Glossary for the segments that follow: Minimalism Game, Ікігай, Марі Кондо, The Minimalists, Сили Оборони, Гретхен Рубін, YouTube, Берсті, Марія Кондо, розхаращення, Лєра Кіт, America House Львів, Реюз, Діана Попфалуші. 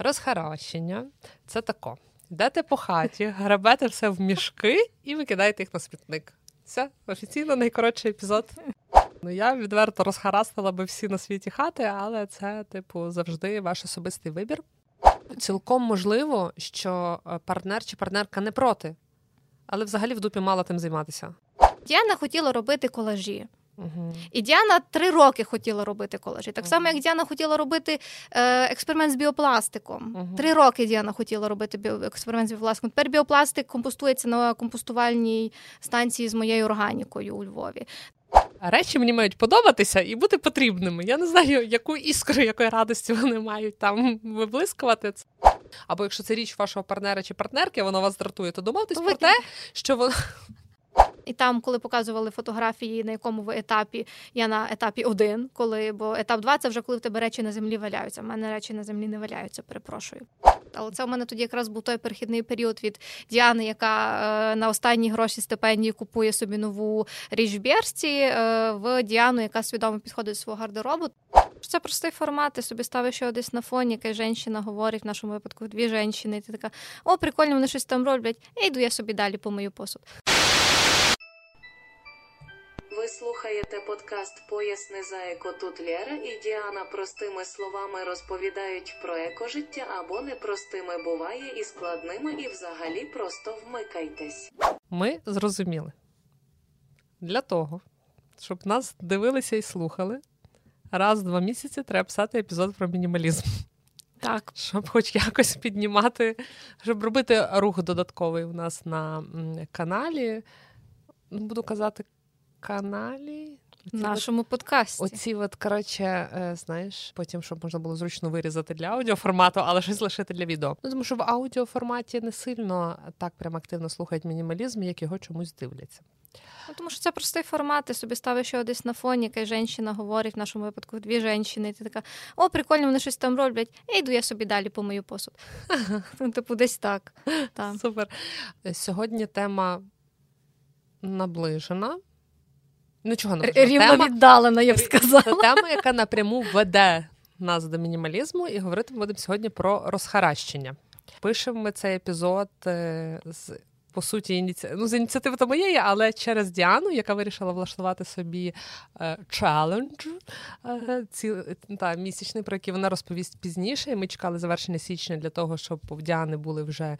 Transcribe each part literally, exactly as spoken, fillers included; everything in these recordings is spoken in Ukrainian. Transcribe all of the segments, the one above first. Розхаращення – це тако. Йдете по хаті, грабете все в мішки і викидаєте їх на смітник. Все, офіційно найкоротший епізод. Ну, я відверто розхарастила би всі на світі хати, але це, типу, завжди ваш особистий вибір. Цілком можливо, що партнер чи партнерка не проти, але взагалі в дупі мала тим займатися. Діана хотіла робити колажі. Угу. І Діана три роки хотіла робити колажі. Так само, як Діана хотіла робити е, експеримент з біопластиком. Угу. Три роки Діана хотіла робити біо, експеримент з біопластиком. Тепер біопластик компостується на компостувальній станції з моєю органікою у Львові. Речі мені мають подобатися і бути потрібними. Я не знаю, яку іскру, якої радості вони мають там виблискувати. Або якщо це річ вашого партнера чи партнерки, вона вас дратує, то домовтесь про те, що вона... І там, коли показували фотографії, на якому ви етапі, я на етапі один, коли, бо етап два – це вже коли в тебе речі на землі валяються. В мене речі на землі не валяються, перепрошую. Але це у мене тоді якраз був той перехідний період від Діани, яка е, на останні гроші стипендії купує собі нову річ в Берсті, е, в Діану, яка свідомо підходить до свого гардеробу. Це простий формат, ти собі ставиш його десь на фоні, якась жінка говорить, в нашому випадку дві жінки, і ти така, о, прикольно, вони щось там роблять, і йду я собі далі помию посуд. Ви слухаєте подкаст «Поясни за еко». Тут Лєра і Діана простими словами розповідають про екожиття, або непростими буває і складними, і взагалі просто вмикайтесь. Ми зрозуміли. Для того, щоб нас дивилися і слухали, раз в два місяці треба писати епізод про мінімалізм. Так. Щоб хоч якось піднімати, щоб робити рух додатковий у нас на каналі. Буду казати, каналі, в нашому от, подкасті. Оці от, коротше, знаєш, потім, щоб можна було зручно вирізати для аудіоформату, але щось лишити для відео. Ну, тому що в аудіоформаті не сильно так прям активно слухають мінімалізм, як його чомусь дивляться. Ну, тому що це простий формат, ти собі ставиш його десь на фоні, якась жінка говорить, в нашому випадку дві жінки, і ти така, о, прикольно, вони щось там роблять, і йду я собі далі помию посуд. Типу десь так. Супер. Сьогодні тема наближена. Нічого не важливо. Рівно віддалена, я б сказала. Це тема, яка напряму веде нас до мінімалізму, і говорити ми будемо сьогодні про розхаращення. Пишемо ми цей епізод з, по суті, ініці... ну, з ініціативи то моєї, але через Діану, яка вирішила влаштувати собі челендж е, ці, та, місячний, про який вона розповість пізніше. І ми чекали завершення січня для того, щоб в Діани були вже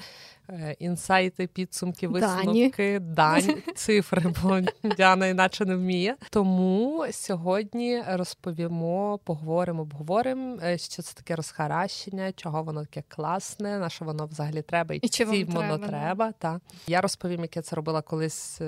інсайти, підсумки, висновки, дані, цифри, бо Діана іначе не вміє. Тому сьогодні розповімо, поговоримо, обговоримо, що це таке розхаращення, чого воно таке класне, на що воно взагалі треба і, і чи воно треба. Та. Я розповім, як я це робила колись,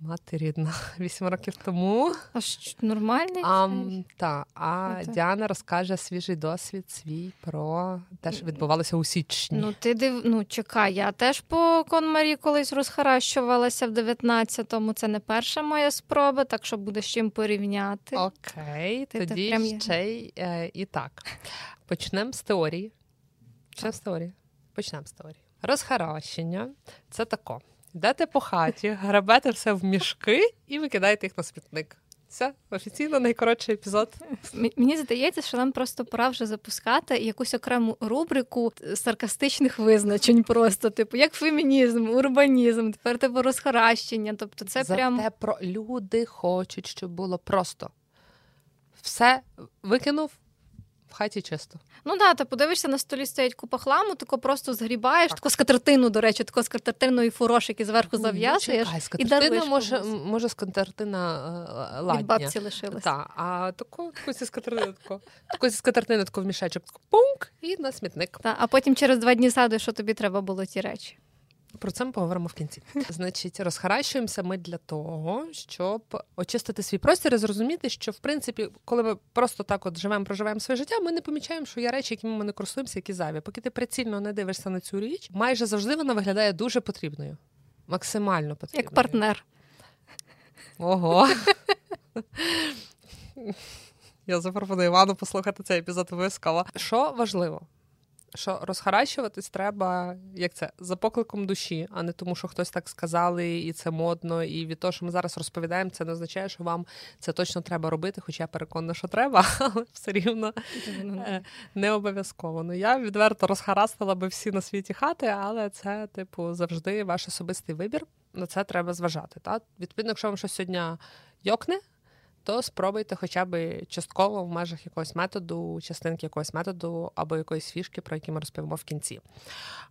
мати рідна, вісім років тому. А що, нормальний? А, та, а ну, Діана розкаже свіжий досвід свій про те, що відбувалося у січні. Ну, ти див... ну, чекай, я теж по Кон-Марі колись розхаращувалася в дев'ятнадцятому. Це не перша моя спроба, так що буде з чим порівняти. Окей, ти тоді прям... ще й е, і так. Почнемо з теорії. Почнемо з теорії. Почнемо з теорії. Розхаращення – це тако. Йдете по хаті, грабете все в мішки і викидаєте їх на смітник. Все, офіційно найкоротший епізод. Мені здається, що нам просто пора вже запускати якусь окрему рубрику саркастичних визначень просто. Типу, як фемінізм, урбанізм, тепер типу розхаращення. Тобто це Зате прям... про люди хочуть, щоб було просто. Все викинув, в хаті чисто. Ну да, ти подивишся, на столі стоять купа хламу, тако просто згрібаєш, так. Таку скатертину, до речі, таку скатертину і фурош, який зверху зав'язуєш, і даруєш. Може, може скатертина ладня. Від бабці лишилась. Так, а таку зі скатертини, таку зі скатертини, таку в мішечок, пунк, і на смітник. Та, а потім через два дні згадуєш, що тобі треба було ті речі. Про це ми поговоримо в кінці. Значить, розхаращуємося ми для того, щоб очистити свій простір і зрозуміти, що, в принципі, коли ми просто так от живемо, проживаємо своє життя, ми не помічаємо, що є речі, якими ми не користуємося, які зайві. Поки ти прицільно не дивишся на цю річ, майже завжди вона виглядає дуже потрібною. Максимально потрібною. Як партнер. Ого. Я запропоную Івану послухати цей епізод обов'язково. Що важливо? що розхаращуватись треба, як це, за покликом душі, а не тому, що хтось так сказали, і це модно, і від того, що ми зараз розповідаємо, це не означає, що вам це точно треба робити, хоча я переконана, що треба, але все рівно не обов'язково. Ну, я відверто розхарастила би всі на світі хати, але це, типу, завжди ваш особистий вибір, на це треба зважати. Та? Відповідно, якщо вам щось сьогодні йокне, то спробуйте хоча б частково в межах якогось методу, частинки якогось методу або якоїсь фішки, про які ми розповімо в кінці.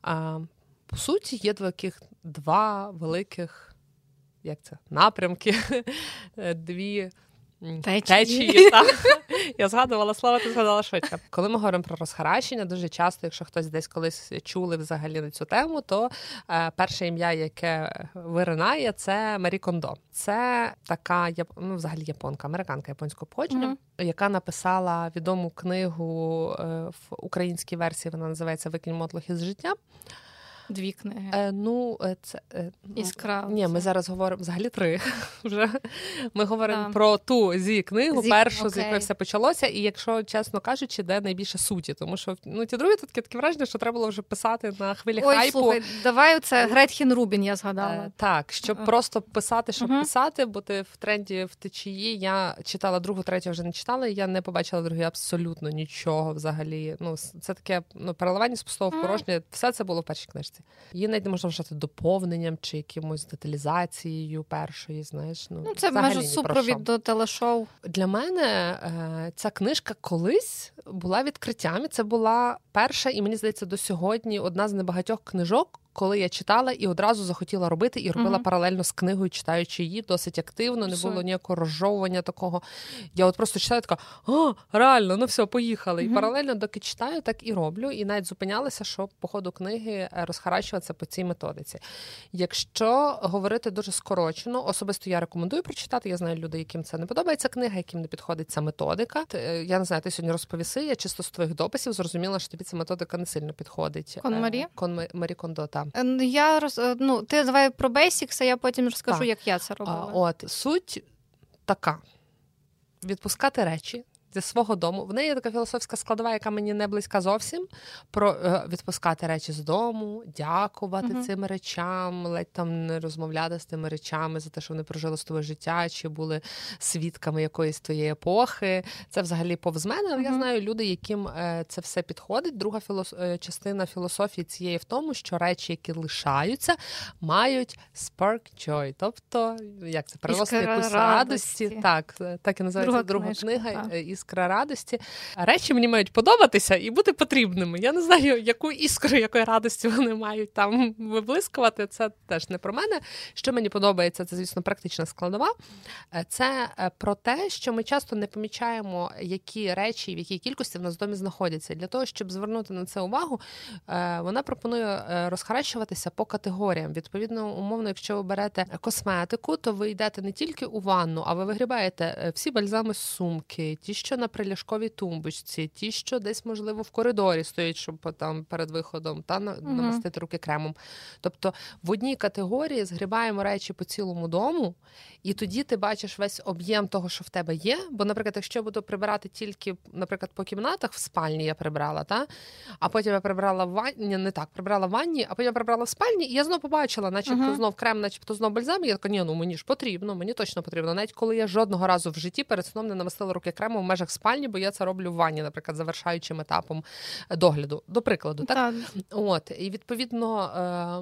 А, по суті, є таких два великих, як це, напрямки, дві течії. течії та. Я згадувала слово, ти згадала швидше. Коли ми говоримо про розхаращення, дуже часто, якщо хтось десь колись чули взагалі на цю тему, то е, перше ім'я, яке виринає, це Марі Кондо. Це така, ну, взагалі японка, американка японського походження, mm-hmm. яка написала відому книгу е, в українській версії, вона називається «Викинь мотлох із життя». Дві книги. Е, ну, це... Е, Іскра. Ні, ми зараз говоримо, взагалі три вже. Ми говоримо а. про ту зі книгу, зі... першу, окей. з якої все почалося, і якщо, чесно кажучи, де найбільше суті. Тому що, ну, ті другі тут таке, таке враження, що треба було вже писати на хвилі Ой, хайпу. Ой, слухай, давай оце Гретхен Рубін, я згадала. Е, так, щоб а. просто писати, щоб угу. писати, бути в тренді, в течії. Я читала другу, третю вже не читала, я не побачила другу абсолютно нічого взагалі. Ну, це таке, ну, переливання з пустого в порожнє. Все це було в першій книжці. Її навіть не можна вважати доповненням чи якимось деталізацією першої, знаєш. Ну, ну це майже супровід до телешоу. Для мене е- ця книжка колись була відкриттям. Це була перша, і мені здається, до сьогодні одна з небагатьох книжок, коли я читала і одразу захотіла робити, і робила uh-huh. паралельно з книгою, читаючи її досить активно, не було ніякого розжовування такого. Я от просто читаю, така, о, реально, ну все, поїхали. Uh-huh. І паралельно, доки читаю, так і роблю. І навіть зупинялася, щоб по ходу книги розхаращуватися по цій методиці. Якщо говорити дуже скорочено, особисто я рекомендую прочитати, я знаю людей, яким це не подобається книга, яким не підходить ця методика. Я не знаю, ти сьогодні розповіси, я чисто з твоїх дописів зрозуміла, що тобі ця методика не сильно підходить. Кон-Марі? Марі Кондо, так. Я роз... ну, ти давай про basics, а я потім розкажу, так. як я це робила. От, суть така. Відпускати речі зі свого дому. В неї є така філософська складова, яка мені не близька зовсім, про відпускати речі з дому, дякувати uh-huh. цим речам, ледь там не розмовляти з тими речами за те, що вони прожили з твоє життя, чи були свідками якоїсь твоєї епохи. Це взагалі повз мене, але uh-huh. я знаю люди, яким це все підходить. Друга філос... частина філософії цієї в тому, що речі, які лишаються, мають spark joy, тобто, як це, приносить якусь радості. радості. Так, так і називається друга, друга книга. Із іскра радості. Речі мені мають подобатися і бути потрібними. Я не знаю, яку іскру, якої радості вони мають там виблискувати. Це теж не про мене. Що мені подобається, це, звісно, практична складова. Це про те, що ми часто не помічаємо, які речі, в якій кількості в нас в домі знаходяться. Для того, щоб звернути на це увагу, вона пропонує розхаращуватися по категоріям. Відповідно, умовно, якщо ви берете косметику, то ви йдете не тільки у ванну, а ви вигрібаєте всі бальзами з сумки, ті, що на приліжковій тумбочці, ті, що десь, можливо, в коридорі стоять, щоб там перед виходом та намастити руки кремом. Тобто в одній категорії згрібаємо речі по цілому дому, і тоді ти бачиш весь об'єм того, що в тебе є. Бо, наприклад, якщо я буду прибирати тільки, наприклад, по кімнатах, в спальні я прибрала, та? А потім я прибрала в ванні, не так, прибрала в ванні, а потім я прибрала в спальні, і я знов побачила, начебто uh-huh. знов крем, начебто знов бальзам, і я така, ні, ну мені ж потрібно, мені точно потрібно. Навіть коли я жодного разу в житті перед сном не намастила руки кремом в межах спальні, бо я це роблю в ванні, наприклад, завершаючим етапом догляду. До прикладу, так? так? От. І, відповідно,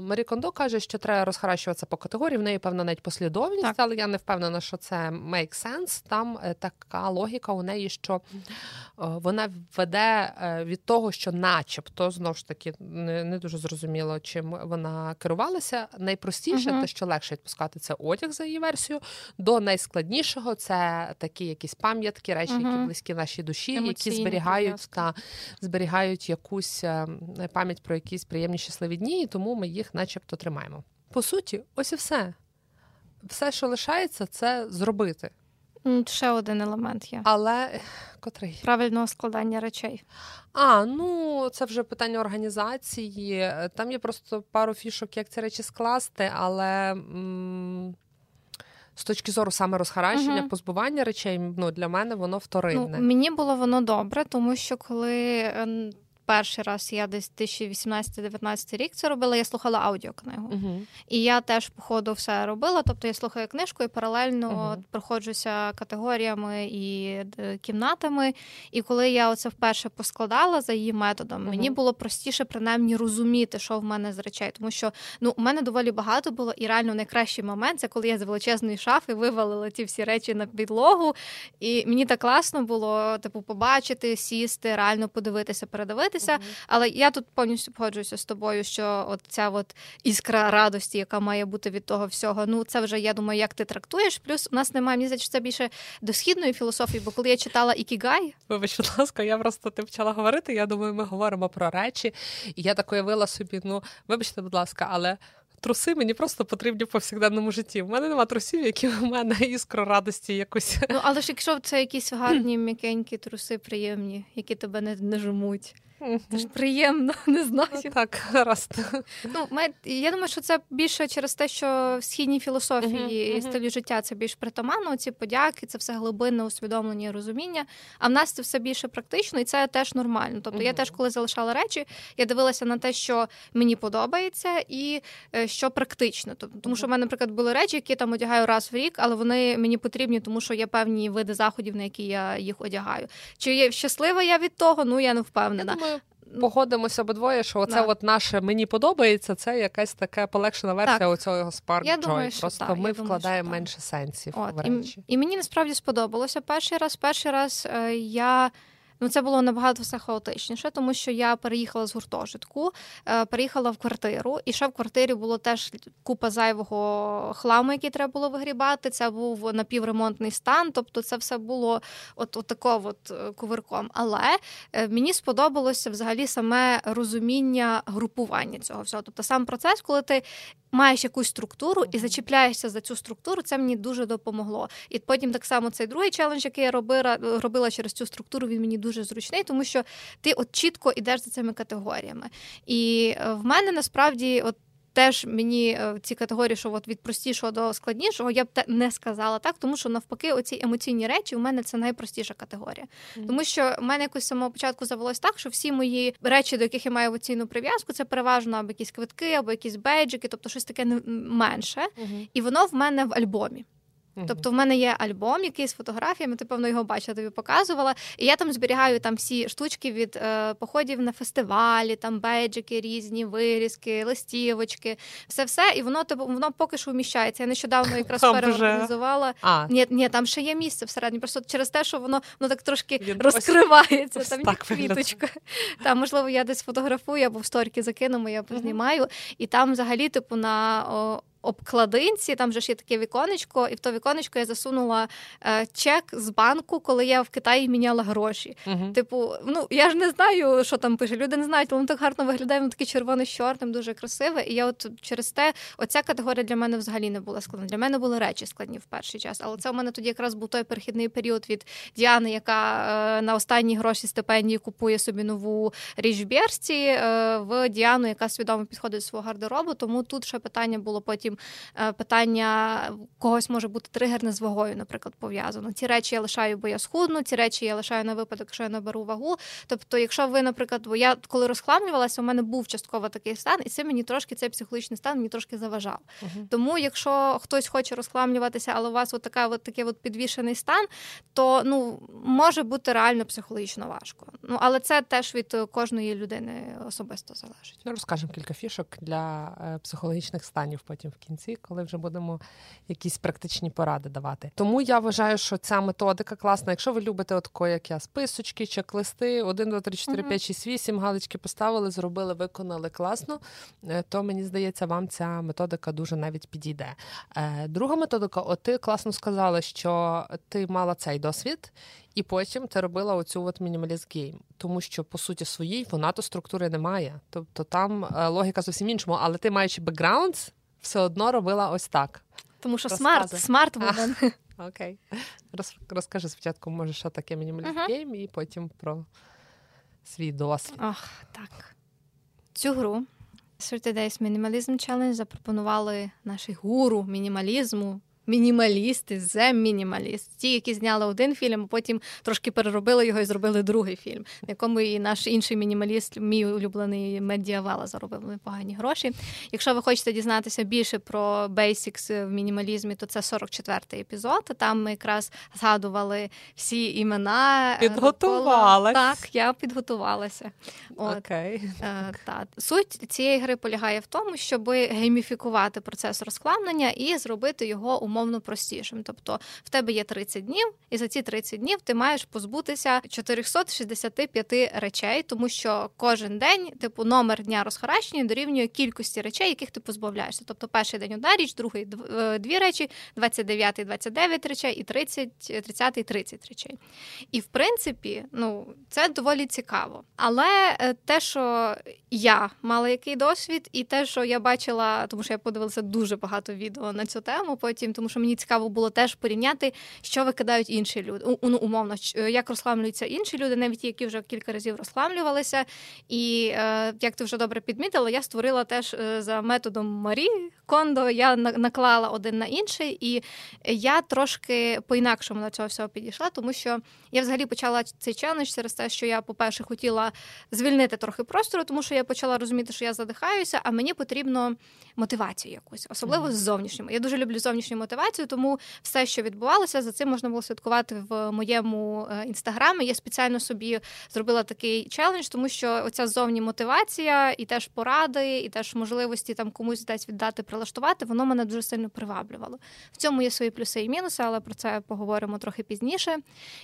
Марі Кондо каже, що треба розхаращуватися по категорії, в неї, певна, навіть послідовність, так. але я не впевнена, що це make sense. Там така логіка у неї, що вона веде від того, що начебто, знову ж таки, не, не дуже зрозуміло, чим вона керувалася. Найпростіше, угу. те, що легше відпускати, це одяг, за її версією, до найскладнішого, це такі якісь пам'ятки, речі, угу. які близькі нашій душі, емоційні, які зберігають та зберігають якусь пам'ять про якісь приємні щасливі дні, і тому ми їх начебто тримаємо. По суті, ось і все. Все, що лишається, це зробити. Ще один елемент є. Але котрий? Правильного складання речей. А, ну, це вже питання організації. Там є просто пару фішок, як ці речі скласти, але... М- З точки зору саме розхаращення, uh-huh. позбування речей, ну, для мене воно вторинне. Ну, мені було воно добре, тому що коли... перший раз, я десь дві тисячі вісімнадцятий-дев'ятнадцятий рік це робила, я слухала аудіокнигу. Uh-huh. І я теж, походу, все робила. Тобто я слухаю книжку і паралельно uh-huh. проходжуся категоріями і кімнатами. І коли я оце вперше поскладала за її методом, uh-huh. мені було простіше, принаймні, розуміти, що в мене з речей. Тому що, ну, у мене доволі багато було, і реально найкращий момент – це коли я з величезної шафи вивалила ті всі речі на підлогу. І мені так класно було, типу, побачити, сісти, реально подивитися, передивитися. Mm-hmm. Але я тут повністю погоджуюся з тобою, що от ця от іскра радості, яка має бути від того всього, ну, це вже, я думаю, як ти трактуєш. Плюс у нас немає, мені здається, це більше до східної філософії, бо коли я читала «Ікігай». Вибач, будь ласка, я просто, ти почала говорити, я думаю, ми говоримо про речі. І я так уявила собі, ну, вибачте, будь ласка, але... Труси мені просто потрібні в повсякденному житті. У мене нема трусів, які в мене іскру радості якось. Ну, але ж якщо це якісь гарні, м'якенькі труси, приємні, які тебе не, не жмуть. Це ж приємно, не знаю. Ну, так, раз. Ну, ми, я думаю, що це більше через те, що в східній філософії uh-huh, і стилі uh-huh. життя це більш притаманно, ці подяки, це все глибинне усвідомлення і розуміння, а в нас це все більше практично, і це теж нормально. Тобто uh-huh. я теж, коли залишала речі, я дивилася на те, що мені подобається і що практично. Тобто, тому uh-huh. що в мене, наприклад, були речі, які там одягаю раз в рік, але вони мені потрібні, тому що є певні види заходів, на які я їх одягаю. Чи є щаслива я від того? Ну, я не впевнена. Погодимося обидвоє, що оце да. от наше «мені подобається», це якась така полегшена версія так. оцього Spark я Joy. Думаю, просто так. ми я вкладаємо думаю, менше так. сенсів от. в речі. І, і мені насправді сподобалося перший раз. Перший раз е, я... Ну, це було набагато все хаотичніше, тому що я переїхала з гуртожитку, переїхала в квартиру, і ще в квартирі було теж купа зайвого хламу, який треба було вигрібати, це був напівремонтний стан, тобто це все було от, от такого от кувирком. Але мені сподобалося взагалі саме розуміння групування цього всього. Тобто сам процес, коли ти маєш якусь структуру і зачіпляєшся за цю структуру, це мені дуже допомогло. І потім так само цей другий челендж, який я робила, робила через цю структуру, він мені дуже зручний, тому що ти от чітко йдеш за цими категоріями. І в мене насправді от теж мені ці категорії, що от від простішого до складнішого, я б не сказала так, тому що навпаки оці емоційні речі у мене це найпростіша категорія. Mm-hmm. Тому що в мене якось з самого початку завелось так, що всі мої речі, до яких я маю емоційну прив'язку, це переважно або якісь квитки, або якісь бейджики, тобто щось таке менше. Mm-hmm. І воно в мене в альбомі. Mm-hmm. Тобто в мене є альбом, який з фотографіями, ти, певно, його бачила, тобі показувала. І я там зберігаю там всі штучки від е, походів на фестивалі, там бейджики різні, вирізки, листівочки, все-все. І воно, тобі, воно поки що вміщається. Я нещодавно якраз переорганізувала. Вже... Ні, ні, там ще є місце всередині. Просто через те, що воно, воно так трошки Він розкривається. Ось... Там є квіточка. Там, можливо, я десь фотографую, або в сторіки закину, я познімаю. Mm-hmm. І там взагалі, типу, на... О, обкладинці, там же ж є таке віконечко, і в то віконечко я засунула е, чек з банку, коли я в Китаї міняла гроші. Uh-huh. Типу, ну, я ж не знаю, що там пише, люди не знають, але воно так гарно виглядає, воно таке червоне з чорним, дуже красиве, і я от через те, оця категорія для мене взагалі не була складна. Для мене були речі складні в перший час, але це у мене тоді якраз був той перехідний період від Діани, яка е, на останні гроші стипендії купує собі нову річ в Берсті, е, в Діану, яка свідомо підходить до свого гардеробу, тому тут ще питання було потім питання когось може бути тригерне з вагою, наприклад, пов'язано. Ці речі я лишаю, бо я схудну, ці речі я лишаю на випадок, якщо я наберу вагу. Тобто, якщо ви, наприклад, бо я коли розхламлювалася, у мене був частково такий стан, і це мені трошки, цей психологічний стан мені трошки заважав. Uh-huh. Тому, якщо хтось хоче розхламлюватися, але у вас от така, от такий от підвішений стан, то, ну, може бути реально психологічно важко. Ну, але це теж від кожної людини особисто залежить. Ну, розкажемо кілька фішок для психологічних станів потім в кінці, коли вже будемо якісь практичні поради давати. Тому я вважаю, що ця методика класна. Якщо ви любите отако, як я, списочки, чек-листи, один, два, три, чотири, п'ять, шість, вісім, галочки поставили, зробили, виконали класно, то, мені здається, вам ця методика дуже навіть підійде. Друга методика, от ти класно сказала, що ти мала цей досвід, і потім ти робила оцю от Minimalist Game. Тому що, по суті своїй, вона то структури не має. Тобто там логіка зовсім іншому, але ти, маючи бекграунд, все одно робила ось так. Тому що смарт, смарт вумен. Окей. Роз, розкажи спочатку, може, що таке Minimalist uh-huh. Game, і потім про свій досвід. Ах, так. Цю гру тридцять Days Minimalism Challenge запропонували наші гуру мінімалізму, мінімалісти, The Minimalists, ті, які зняли один фільм, а потім трошки переробили його і зробили другий фільм, на якому і наш інший мінімаліст, мій улюблений Медіавала, заробив непогані гроші. Якщо ви хочете дізнатися більше про бейсікс в мінімалізмі, то це сорок четвертий епізод, там ми якраз згадували всі імена. Підготувалася. Так, я підготувалася. От. Окей. Е, та. Суть цієї гри полягає в тому, щоб гейміфікувати процес розкладання і зробити його умовно простішим. Тобто в тебе є тридцять днів, і за ці тридцять днів ти маєш позбутися чотириста шістдесят п'ять речей, тому що кожен день, типу, номер дня розхарачення дорівнює кількості речей, яких ти позбавляєшся. Тобто перший день одна річ, другий дві речі, двадцять дев'ятий двадцять дев'ять речей і тридцятий тридцять речей. І, в принципі, ну, це доволі цікаво. Але те, що я мала який досвід, і те, що я бачила, тому що я подивилася дуже багато відео на цю тему потім, тому що мені цікаво було теж порівняти, що викидають інші люди. У, ну, умовно, як розхламлюються інші люди, навіть ті, які вже кілька разів розхламлювалися. І, як ти вже добре підмітила, я створила теж за методом Марії Кондо, я наклала один на інший, і я трошки по-інакшому до цього всього підійшла, тому що я взагалі почала цей челендж через те, що я, по-перше, хотіла звільнити трохи простору, тому що я почала розуміти, що я задихаюся, а мені потрібно мотивацію якусь, особливо з зовнішнім. Я дуже люблю зовнішню мотивацію, тому все, що відбувалося, за цим можна було слідкувати в моєму інстаграмі. Я спеціально собі зробила такий челендж, тому що оця зовні мотивація, і теж поради, і теж можливості там комусь десь віддати, прилаштувати, воно мене дуже сильно приваблювало. В цьому є свої плюси і мінуси, але про це поговоримо трохи пізніше.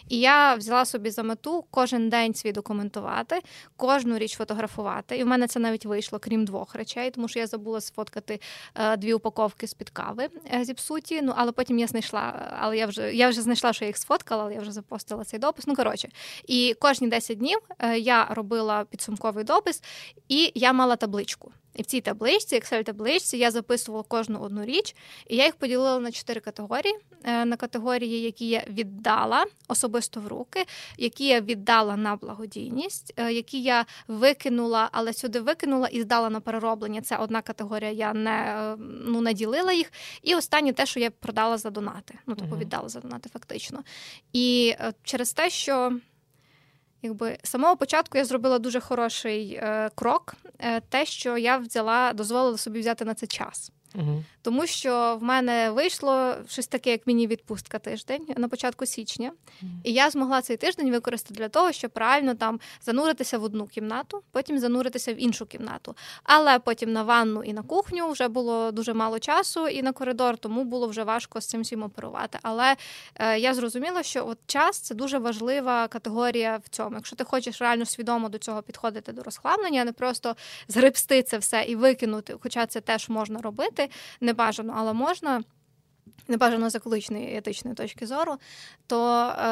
І я взяла собі за мету кожен день свій документувати, кожну річ фотографувати. І в мене це навіть вийшло, крім двох речей, тому що я забула сфоткати е, дві упаковки з-під кави е, зіпсуті. Ну, але потім я знайшла, але я вже, я вже знайшла, що я їх сфоткала, але я вже запостила цей допис. Ну, коротше. І кожні десять днів е, я робила підсумковий допис, і я мала табличку. І в цій табличці, Excel-табличці, я записувала кожну одну річ, і я їх поділила на чотири категорії. На категорії, які я віддала особисто в руки, які я віддала на благодійність, які я викинула, але сюди викинула і здала на перероблення. Це одна категорія, я не, ну, не ділила їх. І останнє те, що я продала за донати. Ну, тобто mm-hmm. віддала за донати фактично. І через те, що... Якби з самого початку я зробила дуже хороший е, крок, е, те, що я взяла, дозволила собі взяти на це час. Угу. Тому що в мене вийшло щось таке, як міні-відпустка тиждень на початку січня. Угу. І я змогла цей тиждень використати для того, щоб правильно там зануритися в одну кімнату, потім зануритися в іншу кімнату. Але потім на ванну і на кухню вже було дуже мало часу, і на коридор, тому було вже важко з цим всім оперувати. Але е, я зрозуміла, що от час – це дуже важлива категорія в цьому. Якщо ти хочеш реально свідомо до цього підходити, до розхламлення, а не просто згребсти це все і викинути, хоча це теж можна робити, не бажано, але можна, не бажано з екологічної і етичної точки зору, то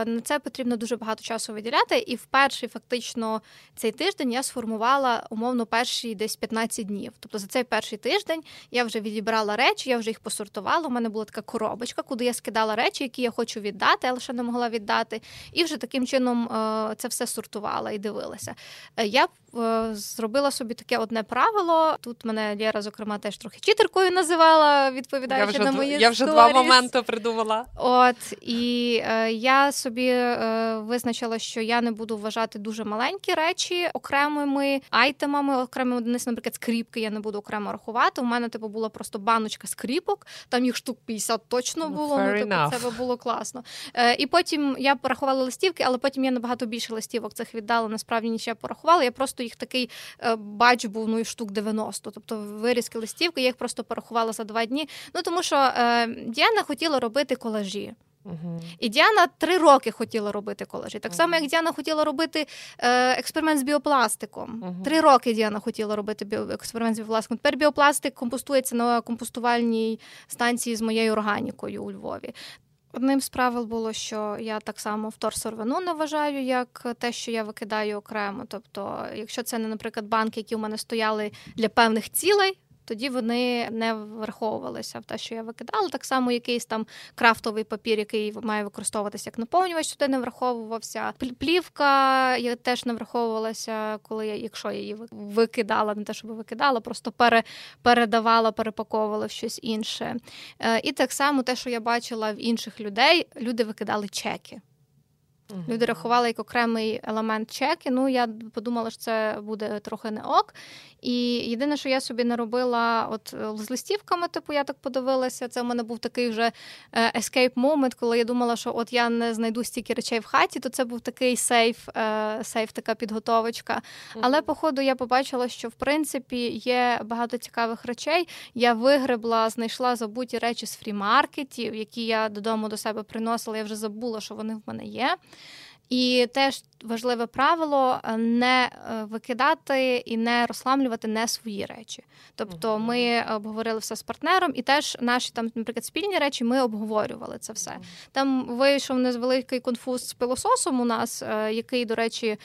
на це потрібно дуже багато часу виділяти. І в перший, фактично, цей тиждень я сформувала, умовно, перші десь п'ятнадцять днів. Тобто за цей перший тиждень я вже відібрала речі, я вже їх посортувала. У мене була така коробочка, куди я скидала речі, які я хочу віддати, але ще не могла віддати. І вже таким чином це все сортувала і дивилася. Я зробила собі таке одне правило. Тут мене Лєра, зокрема, теж трохи читеркою називала, відповідаючи на мої сторіс. Я вже два моменти придумала. От, і е, я собі е, визначила, що я не буду вважати дуже маленькі речі окремими айтемами, окремими одиницями, наприклад, скріпки я не буду окремо рахувати. У мене, типу, була просто баночка скріпок, там їх штук п'ятдесят точно було, ну, типу, це було класно. Е, і потім я порахувала листівки, але потім я набагато більше листівок цих віддала, насправді, ніж я порахувала. Я просто їх такий бач був, ну, і штук дев'яносто. Тобто вирізки листівки, я їх просто порахувала за два дні. Ну, тому що е, Діана хотіла робити колажі. Угу. І Діана три роки хотіла робити колажі. Так само, як Діана хотіла робити е, експеримент з біопластиком. Угу. Три роки Діана хотіла робити біо, експеримент з біопластиком. Тепер біопластик компостується на компостувальній станції з моєю органікою у Львові. Одним з правил було, що я так само вторсировину не вважаю, як те, що я викидаю окремо. Тобто, якщо це не, наприклад, банки, які у мене стояли для певних цілей, тоді вони не враховувалися в те, що я викидала. Так само якийсь там крафтовий папір, який має використовуватися як наповнювач, туди не враховувався. Плівка я теж не враховувалася, коли я, якщо я її викидала, не те, щоб викидала, просто пере, передавала, перепаковувала в щось інше. І так само те, що я бачила в інших людей, люди викидали чеки. Uh-huh. Люди рахували як окремий елемент чеки, ну я подумала, що це буде трохи не ок. І єдине, що я собі не робила от, з листівками, типу я так подивилася, це в мене був такий вже escape moment, коли я думала, що от я не знайду стільки речей в хаті, то це був такий сейф, сейф така підготовочка. Uh-huh. Але по ходу я побачила, що в принципі є багато цікавих речей. Я вигребла, знайшла забуті речі з фрі-маркетів, які я додому до себе приносила, я вже забула, що вони в мене є. І теж важливе правило – не викидати і не розсламлювати не свої речі. Тобто ми обговорили все з партнером, і теж наші, там, наприклад, спільні речі, ми обговорювали це все. Там вийшов невеликий конфуз з пилососом у нас, який, до речі,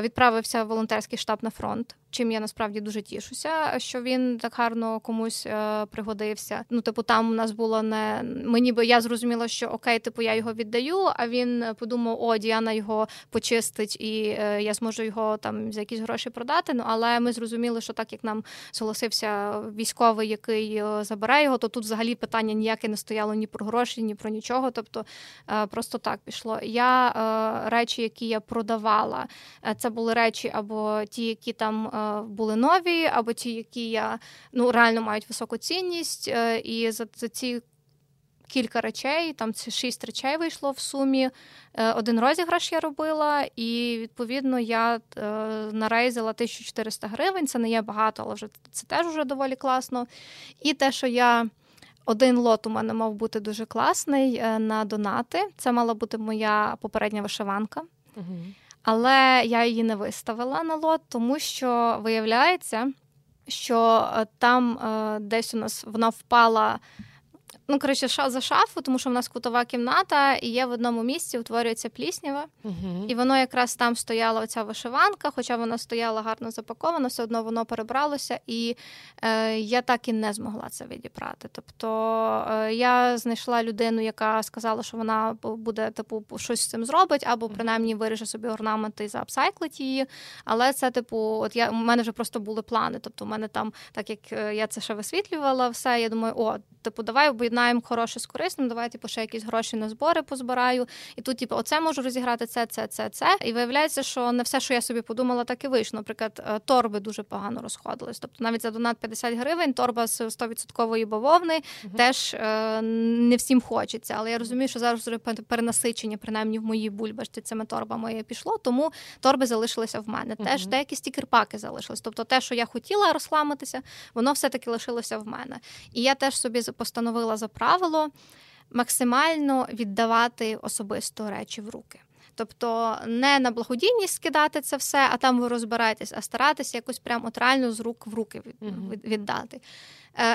відправився в волонтерський штаб на фронт. Чим я насправді дуже тішуся, що він так гарно комусь е, пригодився. Ну, типу, там у нас було не... Мені би я зрозуміла, що окей, типу, я його віддаю, а він подумав, о, Діана його почистить, і е, я зможу його там за якісь гроші продати. Ну, але ми зрозуміли, що так, як нам зголосився військовий, який забере його, то тут взагалі питання ніяке не стояло ні про гроші, ні про нічого. Тобто, е, просто так пішло. Я е, речі, які я продавала, це були речі або ті, які там були нові, або ті, які я, ну, реально мають високу цінність. І за, за ці кілька речей, там ці шість речей вийшло в сумі. Один розіграш я робила, і, відповідно, я нарейзила тисячу чотириста гривень. Це не є багато, але вже, це теж вже доволі класно. І те, що я... Один лот у мене мав бути дуже класний на донати. Це мала бути моя попередня вишиванка. Угу. Але я її не виставила на лот, тому що виявляється, що там е, десь у нас вона впала, ну, коротше, ша, за шафу, тому що в нас кутова кімната, і є в одному місці, утворюється пліснява. Угу. І воно якраз там стояла оця вишиванка, хоча вона стояла гарно запакована, все одно воно перебралося, і е, я так і не змогла це відібрати. Тобто е, я знайшла людину, яка сказала, що вона буде, типу, щось з цим зробить, або принаймні виріже собі орнаменти і заапсайклить її. Але це, типу, от я, у мене вже просто були плани. Тобто у мене там, так як я це ще висвітлювала все, я думаю, о, типу, давай об'єднаємо хороше з корисним, давайте ще якісь гроші на збори позбираю. І тут, типу, оце можу розіграти, це, це, це, це. І виявляється, що не все, що я собі подумала, так і вийшло. Наприклад, торби дуже погано розходились. Тобто навіть за донат п'ятдесят гривень торба з сто відсотків бавовни uh-huh. теж е, не всім хочеться. Але я розумію, що зараз перенасичення, принаймні в моїй бульбашці, цими торбами пішло, тому торби залишилися в мене. Uh-huh. Теж деякі стікерпаки залишились. Тобто те, що я хотіла розхламитися, воно все-таки лишилося в мене. І я теж собі постановила за правило максимально віддавати особисто речі в руки. Тобто не на благодійність скидати це все, а там ви розбираєтесь, а старатися якось прям от реально з рук в руки віддати.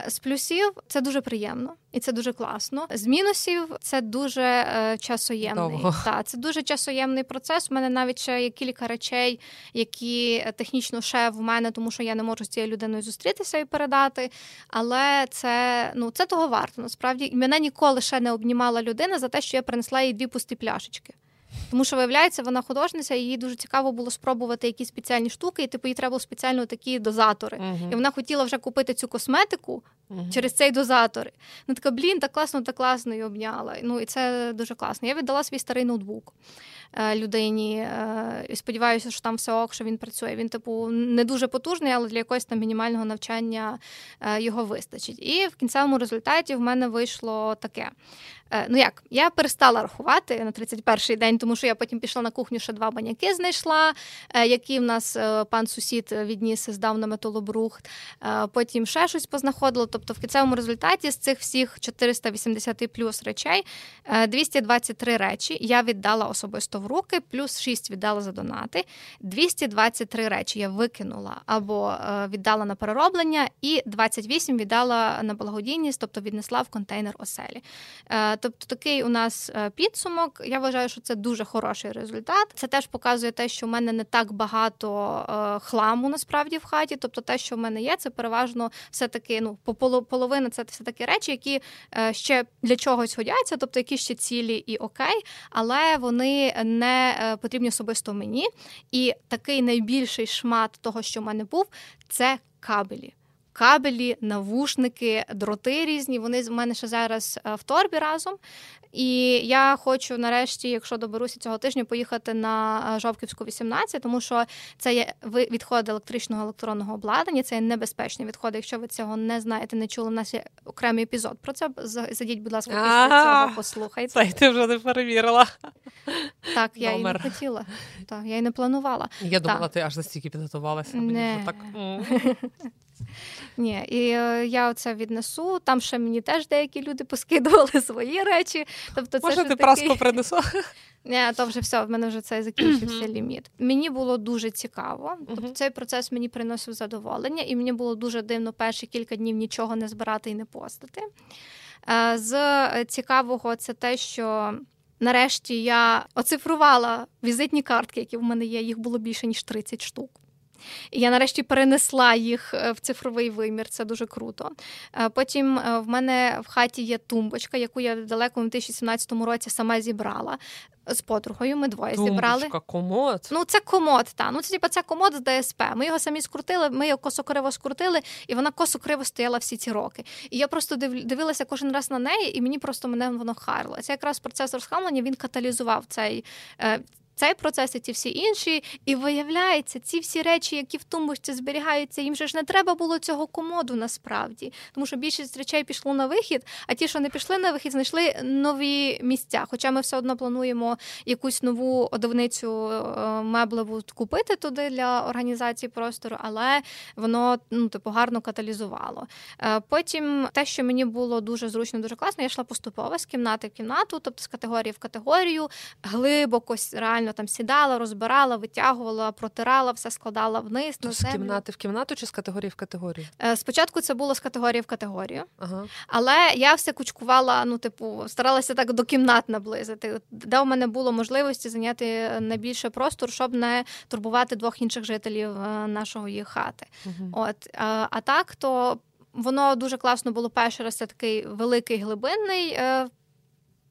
З плюсів це дуже приємно і це дуже класно. З мінусів це дуже часоємний. Та, це дуже часоємний процес. У мене навіть ще є кілька речей, які технічно ще в мене, тому що я не можу з цією людиною зустрітися і передати. Але це, ну, це того варто, насправді. І мене ніколи ще не обнімала людина за те, що я принесла їй дві пусті пляшечки. Тому що, виявляється, вона художниця, і їй дуже цікаво було спробувати якісь спеціальні штуки, і типу їй треба було спеціально такі дозатори. Uh-huh. І вона хотіла вже купити цю косметику uh-huh. через цей дозатор. Вона така, блін, так класно, так класно, і обняла. Ну, і це дуже класно. Я віддала свій старий ноутбук людині, і сподіваюся, що там все ок, що він працює. Він, типу, не дуже потужний, але для якогось там мінімального навчання його вистачить. І в кінцевому результаті в мене вийшло таке. Ну як, я перестала рахувати на тридцять перший день, тому що я потім пішла на кухню, ще два баняки знайшла, які в нас пан сусід відніс, здав на металобрухт. Потім ще щось познаходила. Тобто в кінцевому результаті з цих всіх чотириста вісімдесят плюс речей двісті двадцять три речі я віддала особисто в руки, плюс шість віддала за донати. двісті двадцять три речі я викинула або віддала на перероблення, і двадцять вісім віддала на благодійність, тобто віднесла в контейнер оселі. Тобто такий у нас підсумок. Я вважаю, що це дуже хороший результат. Це теж показує те, що в мене не так багато хламу насправді в хаті. Тобто те, що в мене є, це переважно все-таки, ну, половина це все-таки речі, які ще для чогось годяться, тобто які ще цілі і окей, але вони не потрібні особисто мені. І такий найбільший шмат того, що в мене був, це кабелі. Кабелі, навушники, дроти різні, вони в мене ще зараз в торбі разом. І я хочу нарешті, якщо доберуся цього тижня, поїхати на Жовківську вісімнадцять, тому що це є відходи електричного електронного обладнання, це є небезпечні відходи. Якщо ви цього не знаєте, не чули, у нас є окремий епізод про це. Зайдіть, будь ласка, після цього послухайте. Це ти вже не перевірила. Так, я і не хотіла. Так, я і не планувала. Я думала, ти аж настільки підготувалася. Мені так... Ні, і я оце віднесу. Там ще мені теж деякі люди поскидували свої речі. Тобто, це може, ти такий... праску принесу? Ні, то вже все, в мене вже цей закінчився ліміт. Мені було дуже цікаво. Тобто цей процес мені приносив задоволення, і мені було дуже дивно перші кілька днів нічого не збирати і не постити. З цікавого це те, що нарешті я оцифрувала візитні картки, які в мене є. Їх було більше, ніж тридцять штук. І я нарешті перенесла їх в цифровий вимір, це дуже круто. Потім в мене в хаті є тумбочка, яку я в далекому дві тисячі сімнадцятому році сама зібрала. З подругою, ми двоє Тумбочка, зібрали. Тумбочка, комод? Ну, це комод, так. Ну, це, типу, це комод з ДСП. Ми його самі скрутили, ми його косо-криво скрутили, і вона косо-криво стояла всі ці роки. І я просто дивилася кожен раз на неї, і мені просто мене воно харило. Це якраз процес розхламлення, він каталізував цей... Цей процес і ті всі інші, і виявляється, ці всі речі, які в тумбочці зберігаються, їм же ж не треба було цього комоду насправді, тому що більшість речей пішло на вихід, а ті, що не пішли на вихід, знайшли нові місця. Хоча ми все одно плануємо якусь нову одиницю меблеву купити туди для організації простору, але воно, ну, типу, гарно каталізувало. Потім те, що мені було дуже зручно, дуже класно, я йшла поступово з кімнати в кімнату, тобто з категорії в категорію, глибоко реально там сідала, розбирала, витягувала, протирала, все складала вниз. То з кімнати в кімнату чи з категорії в категорію? Спочатку це було з категорії в категорію, ага. Але я все кучкувала, ну, типу, старалася так до кімнат наблизити, де у мене було можливості зайняти найбільше простор, щоб не турбувати двох інших жителів нашої хати. Угу. От, а, а так, то воно дуже класно було перший раз, це такий великий глибинний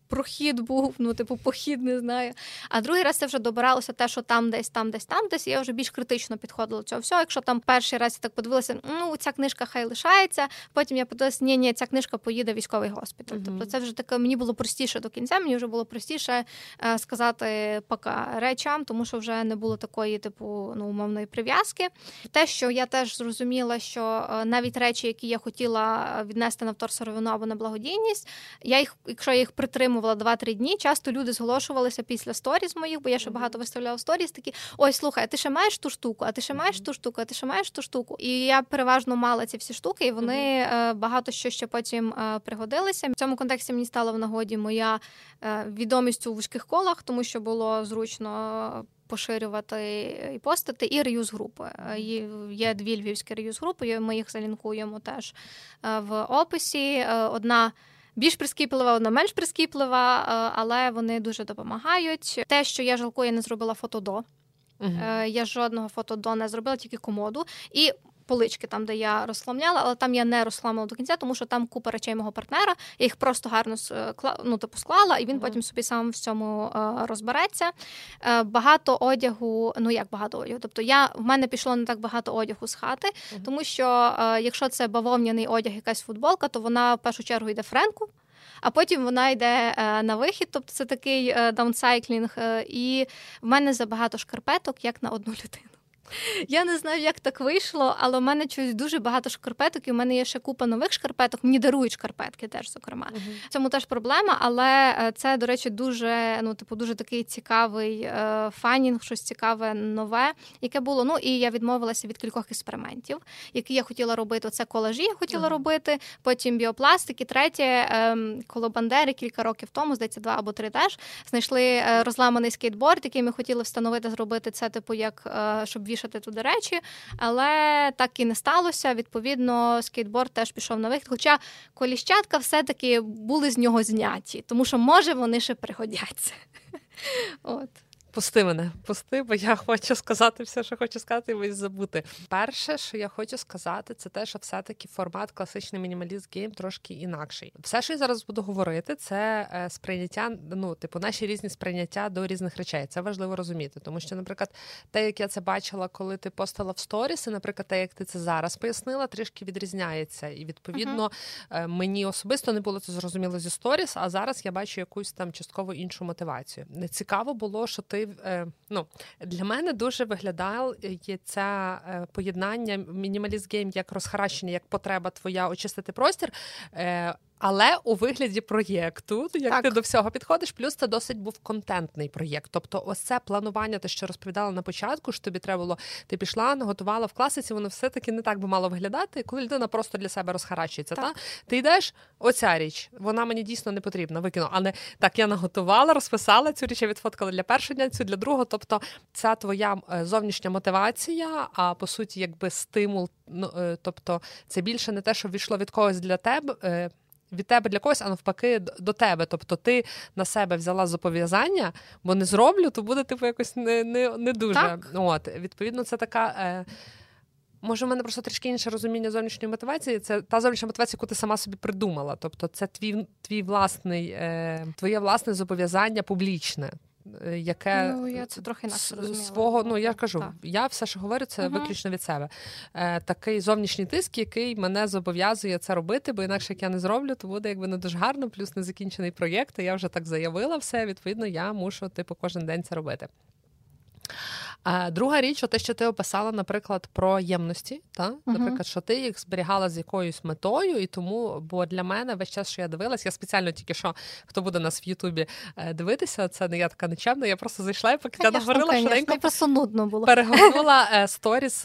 прохід був, ну, типу, похід, не знаю. А другий раз це вже добиралося те, що там десь, там десь, там десь. Я вже більш критично підходила до цього всього. Якщо там перший раз я так подивилася, ну, ця книжка хай лишається. Потім я подивилася, ні-ні, ця книжка поїде в військовий госпіталь. Mm-hmm. Тобто це вже таке, мені було простіше до кінця, мені вже було простіше е, сказати пока речам, тому що вже не було такої, типу, ну, умовної прив'язки. Те, що я теж зрозуміла, що е, навіть речі, які я хотіла віднести на вторсировину або на благодійність, я їх, якщо я їх притримувала два-три дні, часто люди зголошувалися після сторіз моїх, бо я ще багато виставляла сторіз, такі, ой, слухай, а ти ще маєш ту штуку, а ти ще маєш ту штуку, а ти ще маєш ту штуку. І я переважно мала ці всі штуки, і вони багато що ще потім пригодилися. В цьому контексті мені стала в нагоді моя відомість у вузьких колах, тому що було зручно поширювати і постати, і реюз-групи. Є дві львівські реюз-групи, ми їх залінкуємо теж в описі. Одна більш прискіплива, одна менш прискіплива, але вони дуже допомагають. Те, що я жалкую, я не зробила фотодо. Uh-huh. Я жодного фотодо не зробила, тільки комоду. І полички там, де я розхламляла, але там я не розхламила до кінця, тому що там купа речей мого партнера, я їх просто гарно, ну, типу, склала, і він mm. потім собі сам в цьому розбереться. Багато одягу, ну як багато одягу, тобто я, в мене пішло не так багато одягу з хати, mm. тому що якщо це бавовняний одяг, якась футболка, то вона в першу чергу йде Френку, а потім вона йде на вихід, тобто це такий даунсайклінг, і в мене забагато шкарпеток, як на одну людину. Я не знаю, як так вийшло, але в мене чогось дуже багато шкарпеток, і в мене є ще купа нових шкарпеток. Мені дарують шкарпетки теж, зокрема. Uh-huh. В цьому теж проблема, але це, до речі, дуже, ну, типу, дуже такий цікавий фанінг, щось цікаве, нове, яке було. Ну, і я відмовилася від кількох експериментів, які я хотіла робити. Оце колажі я хотіла uh-huh. робити, потім біопластики. Третє, коло Бандери кілька років тому, здається, два або три теж, знайшли розламаний скейтборд, який ми хотіли встановити, зробити це, типу, як, щоб вішати туди речі, але так і не сталося. Відповідно, скейтборд теж пішов на вихід. Хоча коліщатка все-таки були з нього зняті, тому що, може, вони ще пригодяться. От. Пусти мене, пусти, бо я хочу сказати все, що хочу сказати, і весь забути. Перше, що я хочу сказати, це те, що все-таки формат класичний Minimalism Game трошки інакший. Все, що я зараз буду говорити, це сприйняття, ну, типу, наші різні сприйняття до різних речей. Це важливо розуміти, тому що, наприклад, те, як я це бачила, коли ти постала в сторіс, і, наприклад, те, як ти це зараз пояснила, трішки відрізняється. І, відповідно, uh-huh. мені особисто не було це зрозуміло зі сторіс, а зараз я бачу якусь там частково іншу мотивацію. Цікаво було, що ти Ну, для мене дуже виглядало є це поєднання Minimalism Game як розхаращення, як потреба твоя очистити простір, але у вигляді проєкту, як так. ти до всього підходиш, плюс це досить був контентний проєкт. Тобто ось це планування, те, що розповідала на початку, що тобі треба було, ти пішла, наготувала в класиці, воно все-таки не так би мало виглядати, коли людина просто для себе розхарачується. Так. Та? Ти йдеш, оця річ, вона мені дійсно не потрібна, викину. А не так, я наготувала, розписала цю річ, я відфоткала для першого дня, цю для другого. Тобто ця твоя зовнішня мотивація, а по суті якби стимул, ну, тобто це більше не те, що ввійшло від когось для тебе, від тебе для когось, а навпаки до тебе. Тобто ти на себе взяла зобов'язання, бо не зроблю, то буде типу якось не, не, не дуже. Так. От, відповідно, це така... Е... Може, в мене просто трішки інше розуміння зовнішньої мотивації. Це та зовнішня мотивація, яку ти сама собі придумала. Тобто це твій, твій власний, е... твоє власне зобов'язання публічне. Яке ну, я це трохи інакше розуміла. Свого, ну я кажу, так. я все, що говорю, це угу. виключно від себе. Е, такий зовнішній тиск, який мене зобов'язує це робити, бо інакше, як я не зроблю, то буде якби не дуже гарно, плюс незакінчений проєкт, і я вже так заявила все, відповідно, я мушу типу кожен день це робити. А друга річ, те, що ти описала, наприклад, про ємності, та? Uh-huh. Наприклад, що ти їх зберігала з якоюсь метою, і тому, бо для мене весь час, що я дивилась, я спеціально тільки що, хто буде нас в Ютубі дивитися, це не я така нечемна, я просто зайшла і поки я наговорила швиденько, перегорнула сторіс,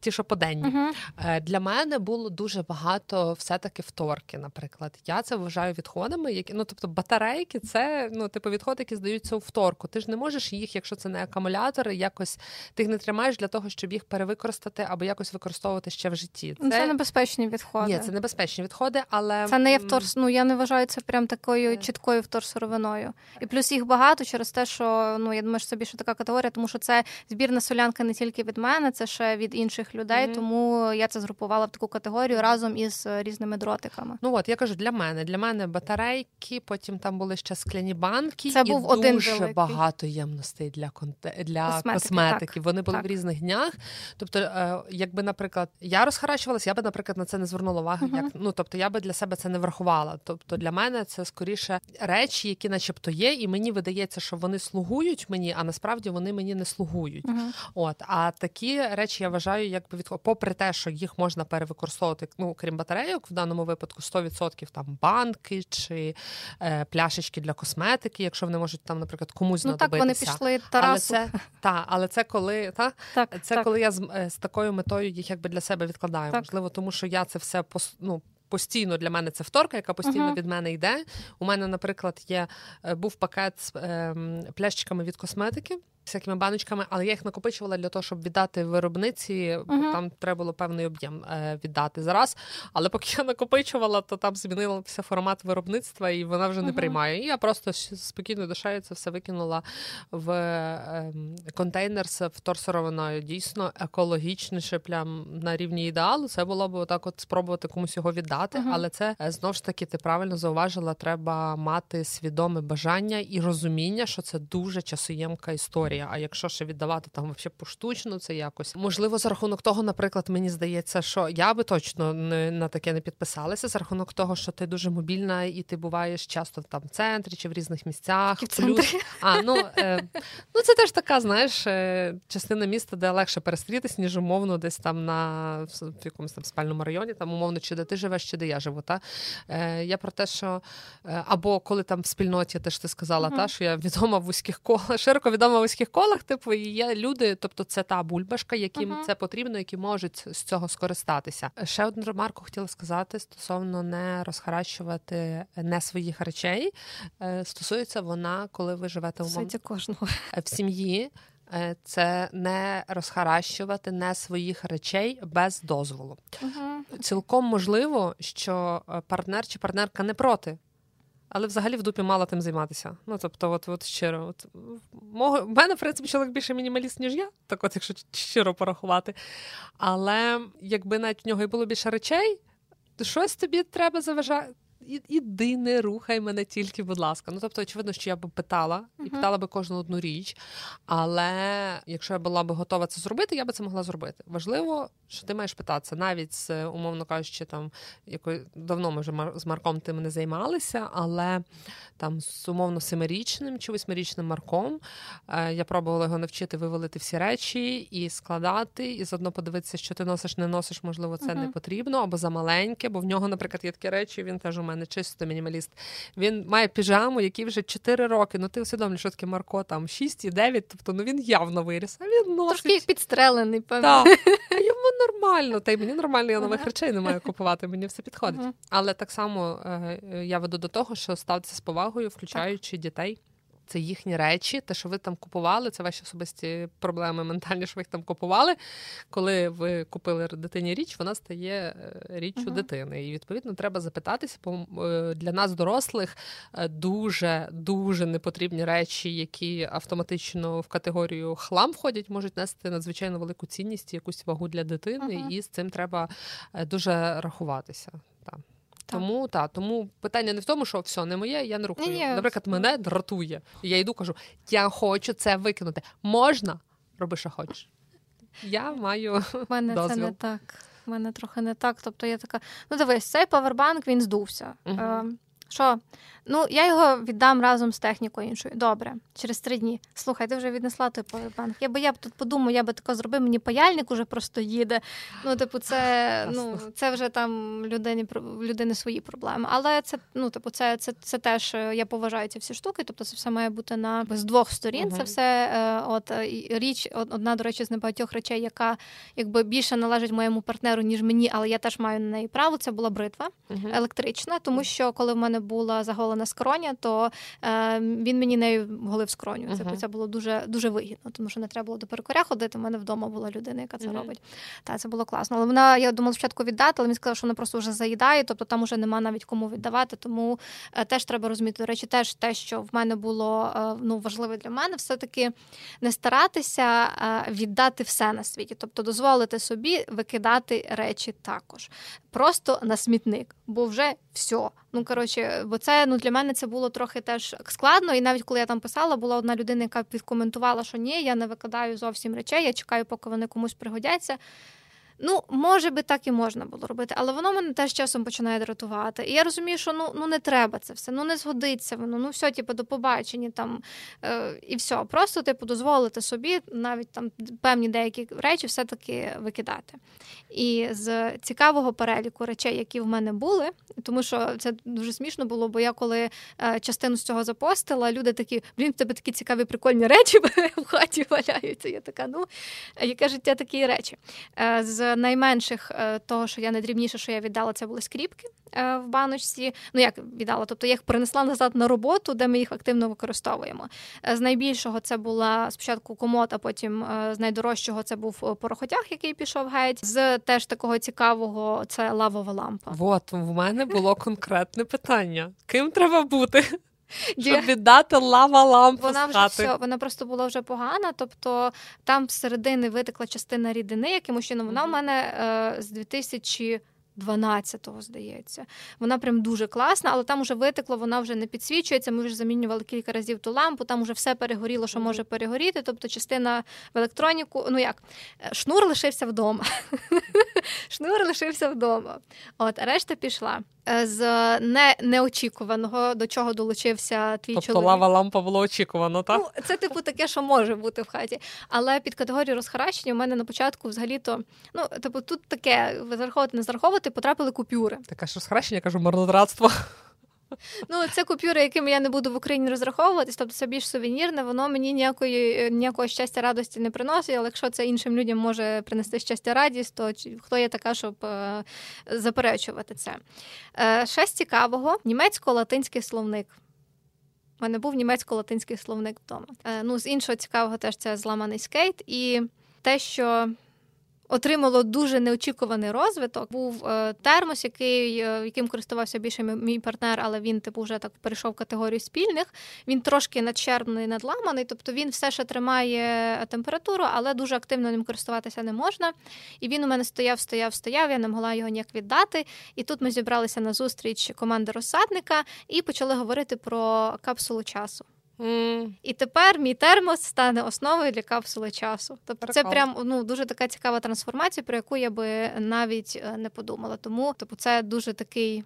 ті, що поденні. Uh-huh. Для мене було дуже багато все-таки вторки, наприклад. Я це вважаю відходами, які, ну, тобто батарейки, це, ну, типу, відходи, які здаються у вторку. Ти ж не можеш їх, якщо це не акумулятори, якось ти їх не тримаєш для того, щоб їх перевикористати або якось використовувати ще в житті. Це, це небезпечні відходи. Ні, це небезпечні відходи, але... Це не є втор... Ну, я не вважаю це прям такою чіткою вторсировиною. І плюс їх багато через те, що, ну, я думаю, що це більше така категорія, тому що це збірна солянка не тільки від мене, це ще від інших людей, mm-hmm. тому я це згрупувала в таку категорію разом із різними дротиками. Ну от, я кажу, для мене. Для мене батарейки, потім там були ще скляні банки, це і був дуже один великий. Багато ємностей для контенту. Для... Метики. Вони були так. в різних днях. Тобто, якби, наприклад, я розхарачувалася, я би, наприклад, на це не звернула уваги. Uh-huh. Як, ну, тобто, я би для себе це не врахувала. Тобто, для мене це, скоріше, речі, які начебто є, і мені видається, що вони слугують мені, а насправді вони мені не слугують. Uh-huh. От. А такі речі, я вважаю, якби від... попри те, що їх можна перевикористовувати, ну, крім батарейок, в даному випадку сто відсотків там банки чи е, пляшечки для косметики, якщо вони можуть там, наприклад, комусь ну, надобитися. Ну, так вони пішли Тарасу. Але це... Та, Але це коли та так, це так. коли я з, з такою метою їх якби для себе відкладаю. Так. Можливо, тому що я це все ну, постійно для мене це вторка, яка постійно uh-huh. від мене йде. У мене, наприклад, є був пакет з е, пляшечками від косметики. Всякими баночками, але я їх накопичувала для того, щоб віддати виробниці, бо uh-huh. там треба було певний об'єм віддати зараз. Але поки я накопичувала, то там змінився формат виробництва, і вона вже uh-huh. не приймає. І я просто спокійно душею це все викинула в контейнер з вторсировиною. Дійсно, екологічніше прям на рівні ідеалу. Це було б отак от спробувати комусь його віддати, uh-huh. але це, знову ж таки, ти правильно зауважила, треба мати свідоме бажання і розуміння, що це дуже часоємка історія. історія. А якщо ще віддавати там взагалі поштучно це якось. Можливо, за рахунок того, наприклад, мені здається, що я би точно не, на таке не підписалася, за рахунок того, що ти дуже мобільна і ти буваєш часто там в центрі чи в різних місцях. В плюс, а, ну, е, ну, це теж така, знаєш, е, частина міста, де легше перестрітись, ніж умовно десь там на в якомусь там спальному районі, там умовно, чи де ти живеш, чи де я живу. Та? Е, я про те, що е, або коли там в спільноті, теж ти сказала, mm-hmm. та, що я відома в вузьких колах, широко відома в вузьких колах, типу, і є люди, тобто це та бульбашка, яким mm-hmm. це потрібно, які можуть з цього скористатися. Ще одну ремарку хотіла сказати стосовно не розхарачувати не своїх речей. Е, стосується вона, коли ви живете умовно кожного в сім'ї. Це не розхаращувати не своїх речей без дозволу. Угу. Цілком можливо, що партнер чи партнерка не проти, але взагалі в дупі мала тим займатися. Ну, тобто, от, от щиро. От, мого, в мене, в принципі, чоловік більше мінімаліст, ніж я, так от, якщо щиро порахувати. Але якби навіть в нього і було більше речей, щось тобі треба заважати. Іди, не рухай мене тільки, будь ласка. Ну, тобто, очевидно, що я б питала, uh-huh. і питала би кожну одну річ, але якщо я була б готова це зробити, я би це могла зробити. Важливо, що ти маєш питатися. Навіть, з, умовно кажучи, там, якось, давно ми вже з Марком тим не займалися, але там, з умовно семирічним чи восьмирічним Марком я пробувала його навчити вивалити всі речі і складати, і заодно подивитися, що ти носиш, не носиш, можливо, це uh-huh. не потрібно, або замаленьке, бо в нього, наприклад, є такі речі, він теж у мене не чисто мінімаліст. Він має піжаму, який вже чотири роки. Ну, ти усвідомлюєш, що таке Марко там шість і дев'ять, тобто, ну, він явно виріс, а він носить. Трошки підстрелений, певно. Так. Йому нормально, та й мені нормально, я нових речей не маю купувати, мені все підходить. Uh-huh. Але так само е, я веду до того, що ставитися з повагою, включаючи так. дітей. Це їхні речі, те, що ви там купували, це ваші особисті проблеми ментальні, що ви їх там купували. Коли ви купили дитині річ, вона стає річчю uh-huh. дитини. І, відповідно, треба запитатися, бо для нас, дорослих, дуже-дуже непотрібні речі, які автоматично в категорію хлам входять, можуть нести надзвичайно велику цінність і якусь вагу для дитини, uh-huh. і з цим треба дуже рахуватися. Так. Так. Тому та тому питання не в тому, що все, не моє, я не рухаю. Ні, наприклад, мене дратує. Я йду, кажу, я хочу це викинути. Можна? Роби, що хочеш. Я маю дозвіл. У мене дозвіл. Це не так. У мене трохи не так. Тобто я така, ну дивись, цей павербанк, він здувся. Угу. Е, що? Ну, я його віддам разом з технікою іншою. Добре, через три дні. Слухай, ти вже віднесла той павербанк. Я б я б тут подумав, я б тако зробив, мені паяльник уже просто їде. Ну, типу, це, ну, це вже там людини, людини свої проблеми. Але це, ну, типу, це, це, це теж, я поважаю ці всі штуки, тобто це все має бути на з двох сторін. Угу. Це все е, от річ, одна, до речі, з небагатьох речей, яка якби більше належить моєму партнеру, ніж мені, але я теж маю на неї право. Це була бритва угу. електрична, тому що коли в мене була заголена скроня, то е, він мені нею голив скроню. Це, uh-huh. це було дуже, дуже вигідно, тому що не треба було до перукаря ходити, у мене вдома була людина, яка це uh-huh. робить. Та, це було класно. Але вона, я думала спочатку віддати, але він сказав, що вона просто вже заїдає, тобто там вже нема навіть кому віддавати, тому е, теж треба розуміти. До речі, теж те, що в мене було е, ну, важливе для мене, все-таки не старатися е, віддати все на світі, тобто дозволити собі викидати речі також. Просто на смітник, бо вже все. Ну, коротше, бо це, ну, для мене це було трохи теж складно, і навіть коли я там писала, була одна людина, яка підкоментувала, що ні, я не викидаю зовсім речей, я чекаю, поки вони комусь пригодяться. Ну, може би, так і можна було робити, але воно мене теж часом починає дратувати. І я розумію, що ну, ну не треба це все, ну не згодиться воно, ну все, типу, до побачення там, е, і все. Просто, типу, дозволити собі навіть там певні деякі речі все-таки викидати. І з цікавого переліку речей, які в мене були, тому що це дуже смішно було, бо я коли е, частину з цього запостила, люди такі, блін, в тебе такі цікаві, прикольні речі в хаті валяються. Я така, ну, яке життя такі речі. Е, з найменших того, що я найдрібніше, що я віддала, це були скріпки в баночці. Ну, як віддала? Тобто я їх принесла назад на роботу, де ми їх активно використовуємо. З найбільшого це була спочатку комод, а потім з найдорожчого це був порохотяг, який пішов геть. З теж такого цікавого це лавова лампа. От, в мене було конкретне питання. Ким треба бути? Щоб віддати лава-лампу з хати. Вона просто була вже погана, тобто там з середини витекла частина рідини, якимось чином. Вона в мене е, з дві тисячі дванадцятого, здається. Вона прям дуже класна, але там уже витекло, вона вже не підсвічується, ми вже замінювали кілька разів ту лампу, там уже все перегоріло, що може перегоріти, тобто частина в електроніку, ну як, шнур лишився вдома. Шнур лишився вдома. От, а решта пішла. З не, неочікуваного, до чого долучився твій тобто, чоловік. Тобто лава-лампа було очікувано, так? Ну, це типу таке, що може бути в хаті. Але під категорію розхарачення у мене на початку взагалі-то, ну, типу, тут таке, зараховувати, не зараховувати, потрапили купюри. Таке ж розхарачення, кажу, марнотратство. Ну, це купюри, якими я не буду в Україні розраховуватись, тобто це більш сувенірне, воно мені ніякої, ніякого щастя, радості не приносить, але якщо це іншим людям може принести щастя, радість, то хто я така, щоб е, заперечувати це. Е, ще з цікавого, німецько-латинський словник. У мене був німецько-латинський словник вдома. Е, ну, з іншого цікавого теж це зламаний скейт і те, що отримало дуже неочікуваний розвиток. Був е, термос, який, е, яким користувався більше мій, мій партнер, але він типу вже так перейшов в категорію спільних. Він трошки надщерблений, надламаний, тобто він все ще тримає температуру, але дуже активно ним користуватися не можна. І він у мене стояв, стояв, стояв, я не могла його ніяк віддати. І тут ми зібралися на зустріч команди розсадника і почали говорити про капсулу часу. Mm. І тепер мій термос стане основою для капсули часу. Тобто Прикол. Це прям ну, дуже така цікава трансформація, про яку я би навіть не подумала. Тому тобто, це дуже такий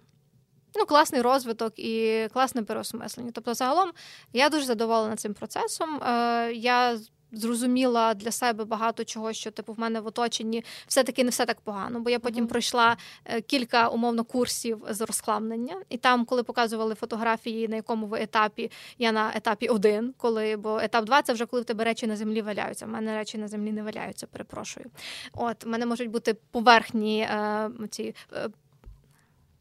ну, класний розвиток і класне переосмислення. Тобто загалом я дуже задоволена цим процесом. Е, я зрозуміла для себе багато чого, що типу в мене в оточенні все-таки не все так погано, бо я потім mm-hmm. пройшла кілька, умовно, курсів з розхламлення. І там, коли показували фотографії, на якому ви етапі, я на етапі один, коли, бо етап два – це вже коли в тебе речі на землі валяються. В мене речі на землі не валяються, перепрошую. От, в мене можуть бути поверхні, е, ці е,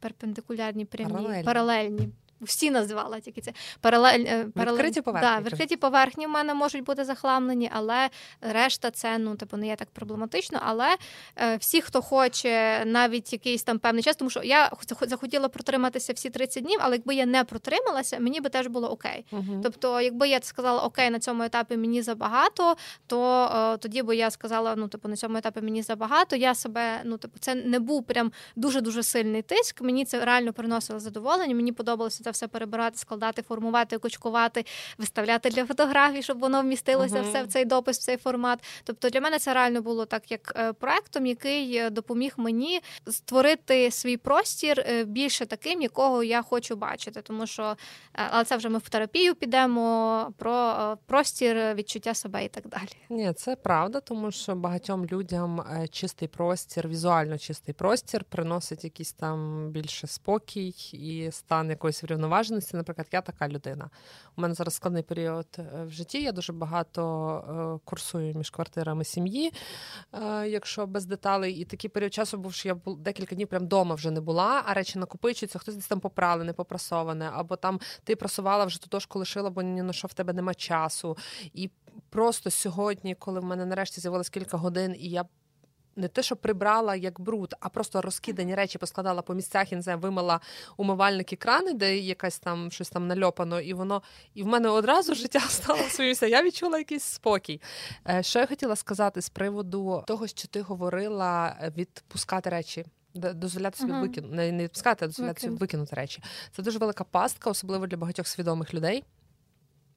перпендикулярні, прямі, паралельні. паралельні. Всі назвала тільки це. Паралель... Відкриті поверхні. Да, відкриті поверхні в мене можуть бути захламлені, але решта це, ну, типу, не є так проблематично, але е, всі, хто хоче навіть якийсь там певний час, тому що я захотіла протриматися всі тридцять днів, але якби я не протрималася, мені би теж було окей. Угу. Тобто, якби я сказала окей, на цьому етапі мені забагато, то е, тоді би я сказала, ну, типу, на цьому етапі мені забагато, я себе, ну, типу, це не був прям дуже-дуже сильний тиск, мені це реально приносило задоволення, мені подобалося все перебирати, складати, формувати, кучкувати, виставляти для фотографій, щоб воно вмістилося uh-huh. все в цей допис, в цей формат. Тобто для мене це реально було так, як проектом, який допоміг мені створити свій простір більше таким, якого я хочу бачити. Тому що, але це вже ми в терапію підемо, про простір, відчуття себе і так далі. Ні, це правда, тому що багатьом людям чистий простір, візуально чистий простір приносить якийсь там більше спокій і стан якоїсь врівноваженості. Наваженості, наприклад, я така людина. У мене зараз складний період в житті, я дуже багато курсую між квартирами сім'ї, якщо без деталей. І такий період часу був, що я декілька днів прям дома вже не була, а речі накопичуються, хтось десь там попрали, не попрасоване, або там ти прасувала, вже тутошку лишила, бо ні на що в тебе нема часу. І просто сьогодні, коли в мене нарешті з'явилось кілька годин, і я не те, що прибрала як бруд, а просто розкидані речі поскладала по місцях, і не знаю, вимила умивальник і крани, де якась там щось там нальопано, і воно і в мене одразу життя стало своїмся. Я відчула якийсь спокій. Що я хотіла сказати з приводу того, що ти говорила, відпускати речі. Дозволяти собі uh-huh. викинути, не, не відпускати, а дозволяти okay. собі викинути речі. Це дуже велика пастка, особливо для багатьох свідомих людей.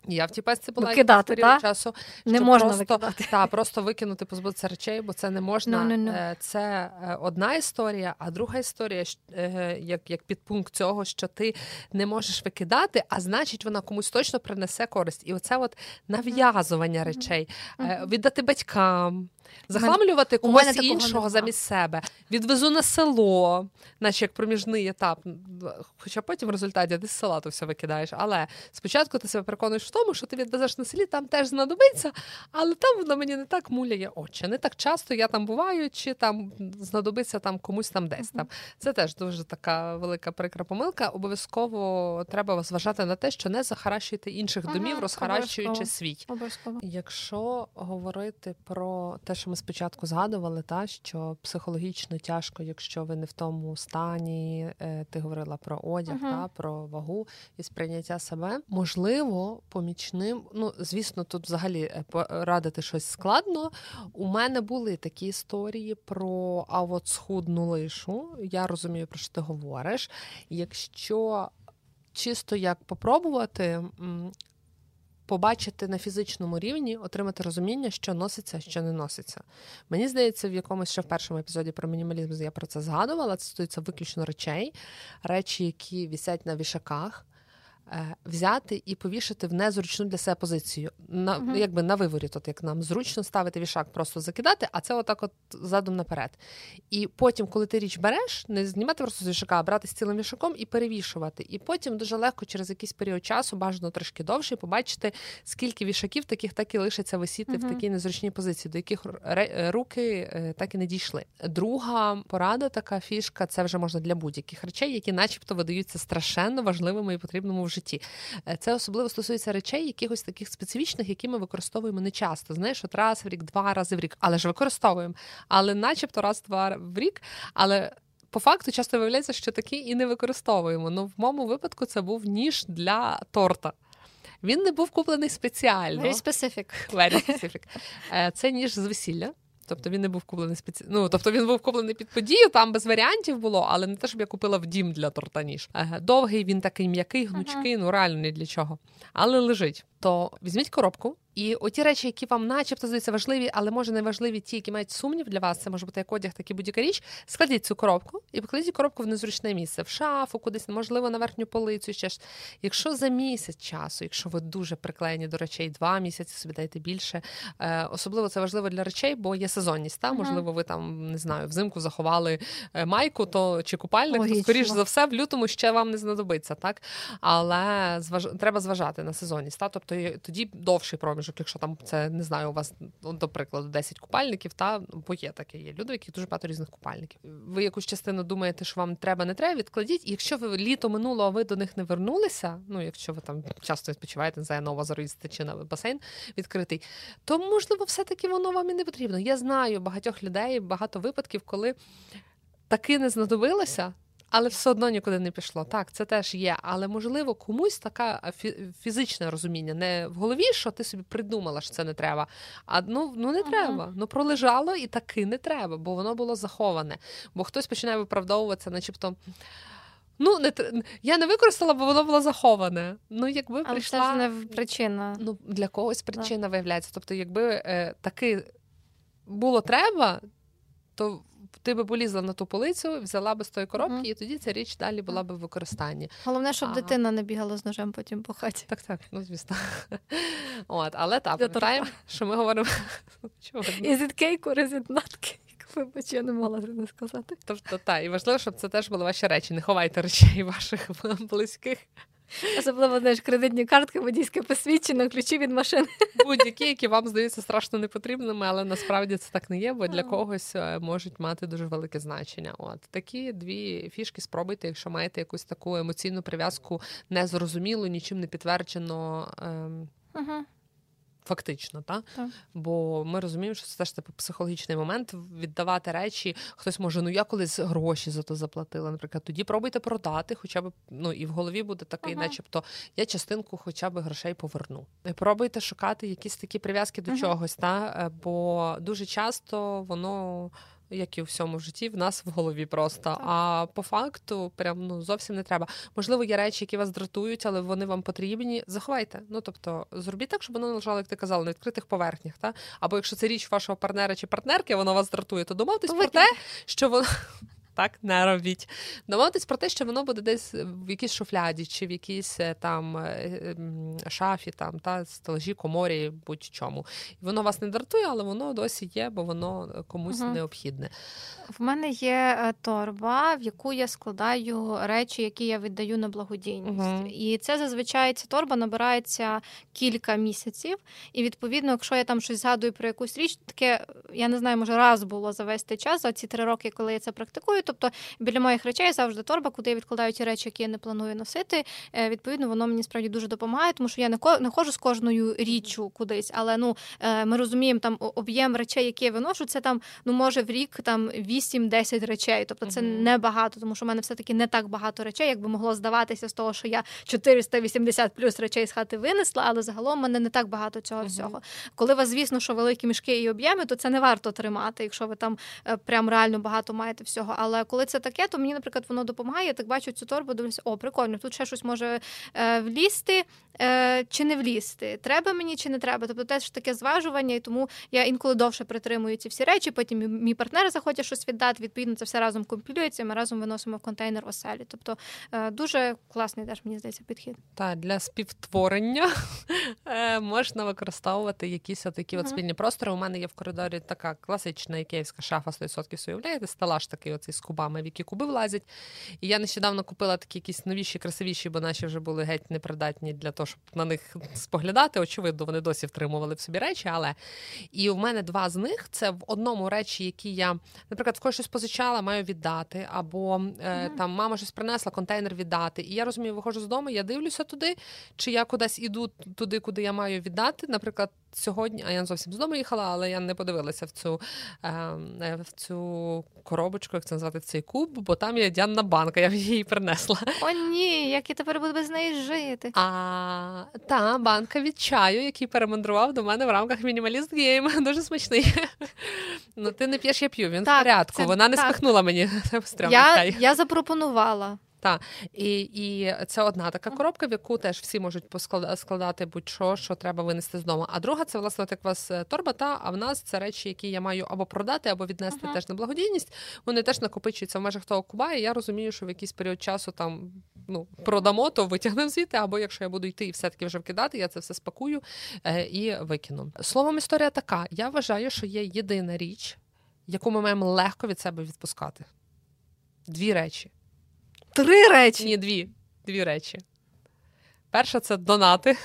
Я в тій пасці була викидати, та? Часу, не можна просто, викидати. Та, просто викинути, позбутися речей, бо це не можна. No, no, no. Це одна історія, а друга історія, як, як підпункт цього, що ти не можеш викидати, а значить вона комусь точно принесе користь. І оце от нав'язування речей, віддати батькам, захламлювати когось іншого замість себе. Відвезу на село, наче як проміжний етап. Хоча потім в результаті ти з села то все викидаєш. Але спочатку ти себе переконуєш в тому, що ти відвезеш на селі, там теж знадобиться, але там воно мені не так муляє очі. Не так часто я там буваю, чи там знадобиться там комусь там десь там. Це теж дуже така велика прикра помилка. Обов'язково треба зважати на те, що не захаращуйте інших домів, розхаращуючи свій. Якщо говорити про те, те, що ми спочатку згадували, та, що психологічно тяжко, якщо ви не в тому стані, ти говорила про одяг, uh-huh. та, про вагу і сприйняття себе. Можливо, помічним, ну, звісно, тут взагалі радити щось складно. У мене були такі історії про, а от схудну лишу, я розумію, про що ти говориш. Якщо чисто як попробувати... побачити на фізичному рівні, отримати розуміння, що носиться, що не носиться. Мені здається, в якомусь ще в першому епізоді про мінімалізм я про це згадувала, це стосується виключно речей, речі, які висять на вішаках, взяти і повішати в незручну для себе позицію. На, угу. Якби на виворі тут, як нам зручно ставити вішак, просто закидати, а це отак от задом наперед. І потім, коли ти річ береш, не знімати просто з вішака, а брати з цілим вішаком і перевішувати. І потім дуже легко через якийсь період часу, бажано трошки довше, побачити, скільки вішаків таких так і лишиться висіти угу. в такій незручній позиції, до яких руки так і не дійшли. Друга порада, така фішка, це вже можна для будь-яких речей, які начебто видаються страшенно важливими і потрібними в житті. Це особливо стосується речей якихось таких специфічних, які ми використовуємо нечасто. Знаєш, от раз в рік, два рази в рік, але ж використовуємо. Але начебто раз-два в рік, але по факту часто виявляється, що такі і не використовуємо. Ну, в моєму випадку це був ніж для торта. Він не був куплений спеціально. Very specific. Very specific. Це ніж з весілля. Тобто він не був куплений спеці... ну, тобто він був куплений під подію, там без варіантів було, але не те, щоб я купила в дім для торта ніж. Довгий, він такий м'який, гнучкий, ага. ну реально не для чого. Але лежить. То візьміть коробку, і оті речі, які вам начебто здаються важливі, але може не важливі ті, які мають сумнів для вас, це може бути як одяг, так і будь-яка річ, складіть цю коробку і покладіть коробку в незручне місце, в шафу, кудись, можливо, на верхню полицю. Ще ж. Якщо за місяць часу, якщо ви дуже приклеєні до речей, два місяці собі дайте більше, особливо це важливо для речей, бо є сезонність, та? Можливо, ви там, не знаю, взимку заховали майку то, чи купальник, Логічно. То, скоріш за все, в лютому ще вам не знадобиться, так? Але зваж... треба зважати на сезонність, та? Тобто тоді довший проміжок, якщо там це, не знаю, у вас, до прикладу, десять купальників, та, бо є таке, є люди, які дуже багато різних купальників. Ви якусь частину думаєте, що вам треба, не треба, відкладіть. І якщо ви літо минуло, а ви до них не вернулися, ну, якщо ви там часто відпочиваєте, не знаю, на озеро їздите чи на басейн відкритий, то, можливо, все-таки воно вам і не потрібно. Я знаю багатьох людей, багато випадків, коли таки не знадобилося, але все одно нікуди не пішло. Так, це теж є. Але, можливо, комусь таке фізичне розуміння. Не в голові, що ти собі придумала, що це не треба. А ну, ну не ага. треба. Ну пролежало і таки не треба, бо воно було заховане. Бо хтось починає виправдовуватися, начебто... Ну, не, я не використала, бо воно було заховане. Ну, якби але прийшла... Але це ж не причина. Ну, для когось причина да. виявляється. Тобто, якби е, таки було треба, то... ти би полізла на ту полицю, взяла би з тої коробки, mm-hmm. і тоді ця річ далі була би в використанні. Головне, щоб а... дитина не бігала з ножем потім по хаті. Так-так, ну звісно. От, але так, пам'ятаємо, що ми говоримо... Is it cake or is it not cake? Вибач, я не могла не сказати. Тобто, так, і важливо, щоб це теж були ваші речі. Не ховайте речей ваших близьких. Особливо, знаєш, кредитні картки, водійське посвідчення, ключі від машини. Будь-які, які вам здаються страшно непотрібними, але насправді це так не є, бо для когось можуть мати дуже велике значення. От такі дві фішки спробуйте, якщо маєте якусь таку емоційну прив'язку, незрозумілу, нічим не підтверджено. Ем... Угу. Фактично, та? Так. Бо ми розуміємо, що це теж типу, психологічний момент, віддавати речі, хтось може, ну я колись гроші за то заплатила, наприклад, тоді пробуйте продати, хоча б, ну і в голові буде такий, ага. начебто, я частинку хоча б грошей поверну. Пробуйте шукати якісь такі прив'язки до ага. чогось, та? Бо дуже часто воно... як і у всьому в житті, в нас в голові просто. Так. А по факту прям, ну, зовсім не треба. Можливо, є речі, які вас дратують, але вони вам потрібні. Заховайте. Ну, тобто, зробіть так, щоб воно лежало, як ти казала, на відкритих поверхнях. Та? Або якщо це річ вашого партнера чи партнерки, вона вас дратує, то домовтесь про те, що воно... Так не робіть. Домовитись про те, що воно буде десь в якійсь шуфляді, чи в якійсь там шафі, там, та, стелажі, коморі, будь-чому. Воно вас не дратує, але воно досі є, бо воно комусь угу. необхідне. В мене є торба, в яку я складаю речі, які я віддаю на благодійність. Угу. І це зазвичай ця торба набирається кілька місяців. І, відповідно, якщо я там щось згадую про якусь річ, таке, я не знаю, може раз було за весь цей час, за ці три роки, коли я це практикую, Тобто біля моїх речей завжди торба, куди я відкладаю ті речі, які я не планую носити. Відповідно, воно мені справді дуже допомагає, тому що я не ходжу з кожною річчю кудись, але ну ми розуміємо, там об'єм речей, які я виношу, це там, ну може в рік там вісім-десять речей. Тобто це небагато, тому що в мене все-таки не так багато речей, як би могло здаватися з того, що я чотириста вісімдесят плюс речей з хати винесла, але загалом в мене не так багато цього всього. Коли у вас, звісно, що великі мішки і об'єми, то це не варто тримати, якщо ви там прям реально багато маєте всього. Але коли це таке, то мені, наприклад, воно допомагає. Я так бачу цю торбу, дивлюся, о, прикольно, тут ще щось може влізти чи не влізти. Треба мені чи не треба. Тобто теж таке зважування, і тому я інколи довше притримую ці всі речі, потім мій партнер захоче щось віддати, відповідно, це все разом компілюється, і ми разом виносимо в контейнер оселі. Тобто дуже класний теж, мені здається, підхід. Так, для співтворення можна використовувати якісь такі от спільні простори. У мене є в коридорі така класична ікеївська шафа сто відсотків суявляєте, стелаж такий оцей з кубами, в які куби влазять. І я нещодавно купила такі якісь новіші, красивіші, бо наші вже були геть непридатні для того, щоб на них споглядати. Очевидно, вони досі втримували в собі речі, але... І в мене два з них. Це в одному речі, які я, наприклад, в когось щось позичала, маю віддати, або е, там мама щось принесла, контейнер віддати. І я розумію, виходжу з дому, я дивлюся туди, чи я кудись іду туди, куди я маю віддати, наприклад, сьогодні, а я зовсім з дому їхала, але я не подивилася в цю, е, в цю коробочку, як це назвати, цей куб, бо там є Діанна банка, я її принесла. О ні, як я тепер буду без неї жити. А та банка від чаю, який перемандрував до мене в рамках Minimalism Game, дуже смачний. Ну ти не п'єш, я п'ю, він так, в порядку, це, вона не так. Спихнула мені стрьомний чай. Я запропонувала. Так, і, і це одна така коробка, в яку теж всі можуть складати будь-що, що треба винести з дому. А друга – це, власне, як у вас торба, та, а в нас це речі, які я маю або продати, або віднести uh-huh. теж на благодійність. Вони теж накопичуються в межах того куба, і я розумію, що в якийсь період часу там, ну, продамо, то витягнемо звідти, або якщо я буду йти і все-таки вже вкидати, я це все спакую е, і викину. Словом, історія така. Я вважаю, що є єдина річ, яку ми маємо легко від себе відпускати. Дві речі. Три речі? Ні, дві. Дві речі. Перша – це донати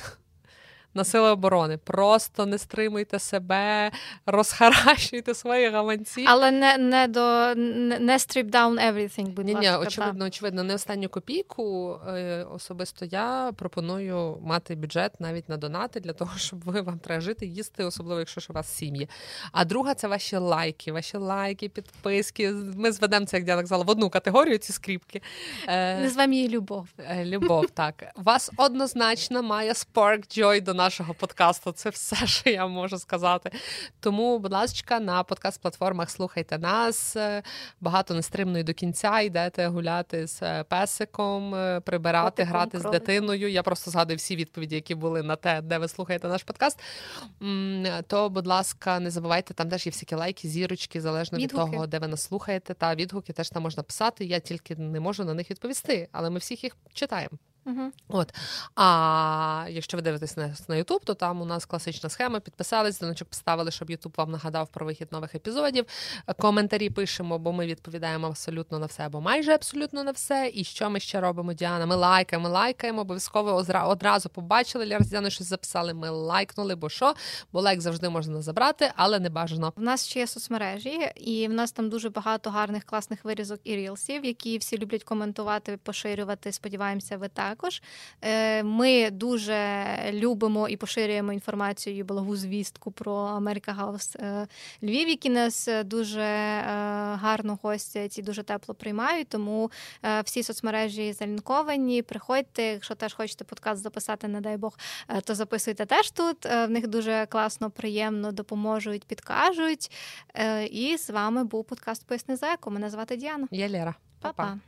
на сили оборони. Просто не стримуйте себе, розхаращуйте свої гаманці. Але не, не до не strip down everything, будь ласка. Ні, ні, очевидно, очевидно, не останню копійку. Особисто я пропоную мати бюджет навіть на донати, для того, щоб ви вам треба жити, їсти, особливо, якщо ж у вас сім'ї. А друга – це ваші лайки, ваші лайки, підписки. Ми зведемо це, як Діана казала, в одну категорію, ці скріпки. Назвемо її любов. Любов, так. Вас однозначно має spark joy до нашого подкасту. Це все, що я можу сказати. Тому, будь ласка, на подкаст-платформах слухайте нас. Багато нестримної до кінця. Йдете гуляти з песиком, прибирати, Котиком, грати крови. З дитиною. Я просто згадую всі відповіді, які були на те, де ви слухаєте наш подкаст. То, будь ласка, не забувайте, там теж є всякі лайки, зірочки, залежно відгуки. Від того, де ви нас слухаєте. Та відгуки теж там можна писати. Я тільки не можу на них відповісти, але ми всіх їх читаємо. Угу. От. А якщо ви дивитесь на, на YouTube, то там у нас класична схема. Підписались, дзвіночок поставили, щоб YouTube вам нагадав про вихід нових епізодів. Коментарі пишемо, бо ми відповідаємо абсолютно на все, або майже абсолютно на все. І що ми ще робимо, Діана? Ми лайкаємо, лайкаємо. Обов'язково одразу побачили, Лєра з Діаною щось записали, ми лайкнули, бо що? Бо лайк завжди можна забрати, але не бажано. В нас ще є соцмережі, і в нас там дуже багато гарних, класних вирізок і рілсів, які всі люблять коментувати, поширювати. Сподіваємося, ви так. Також ми дуже любимо і поширюємо інформацію і благу звістку про America House Львів, які нас дуже гарно гостять і дуже тепло приймають, тому всі соцмережі залінковані, приходьте, якщо теж хочете подкаст записати, не дай Бог, то записуйте теж тут, в них дуже класно, приємно допоможуть, підкажуть, і з вами був подкаст «Поясни за еко», мене звати Діана. Я Лєра. Па-па.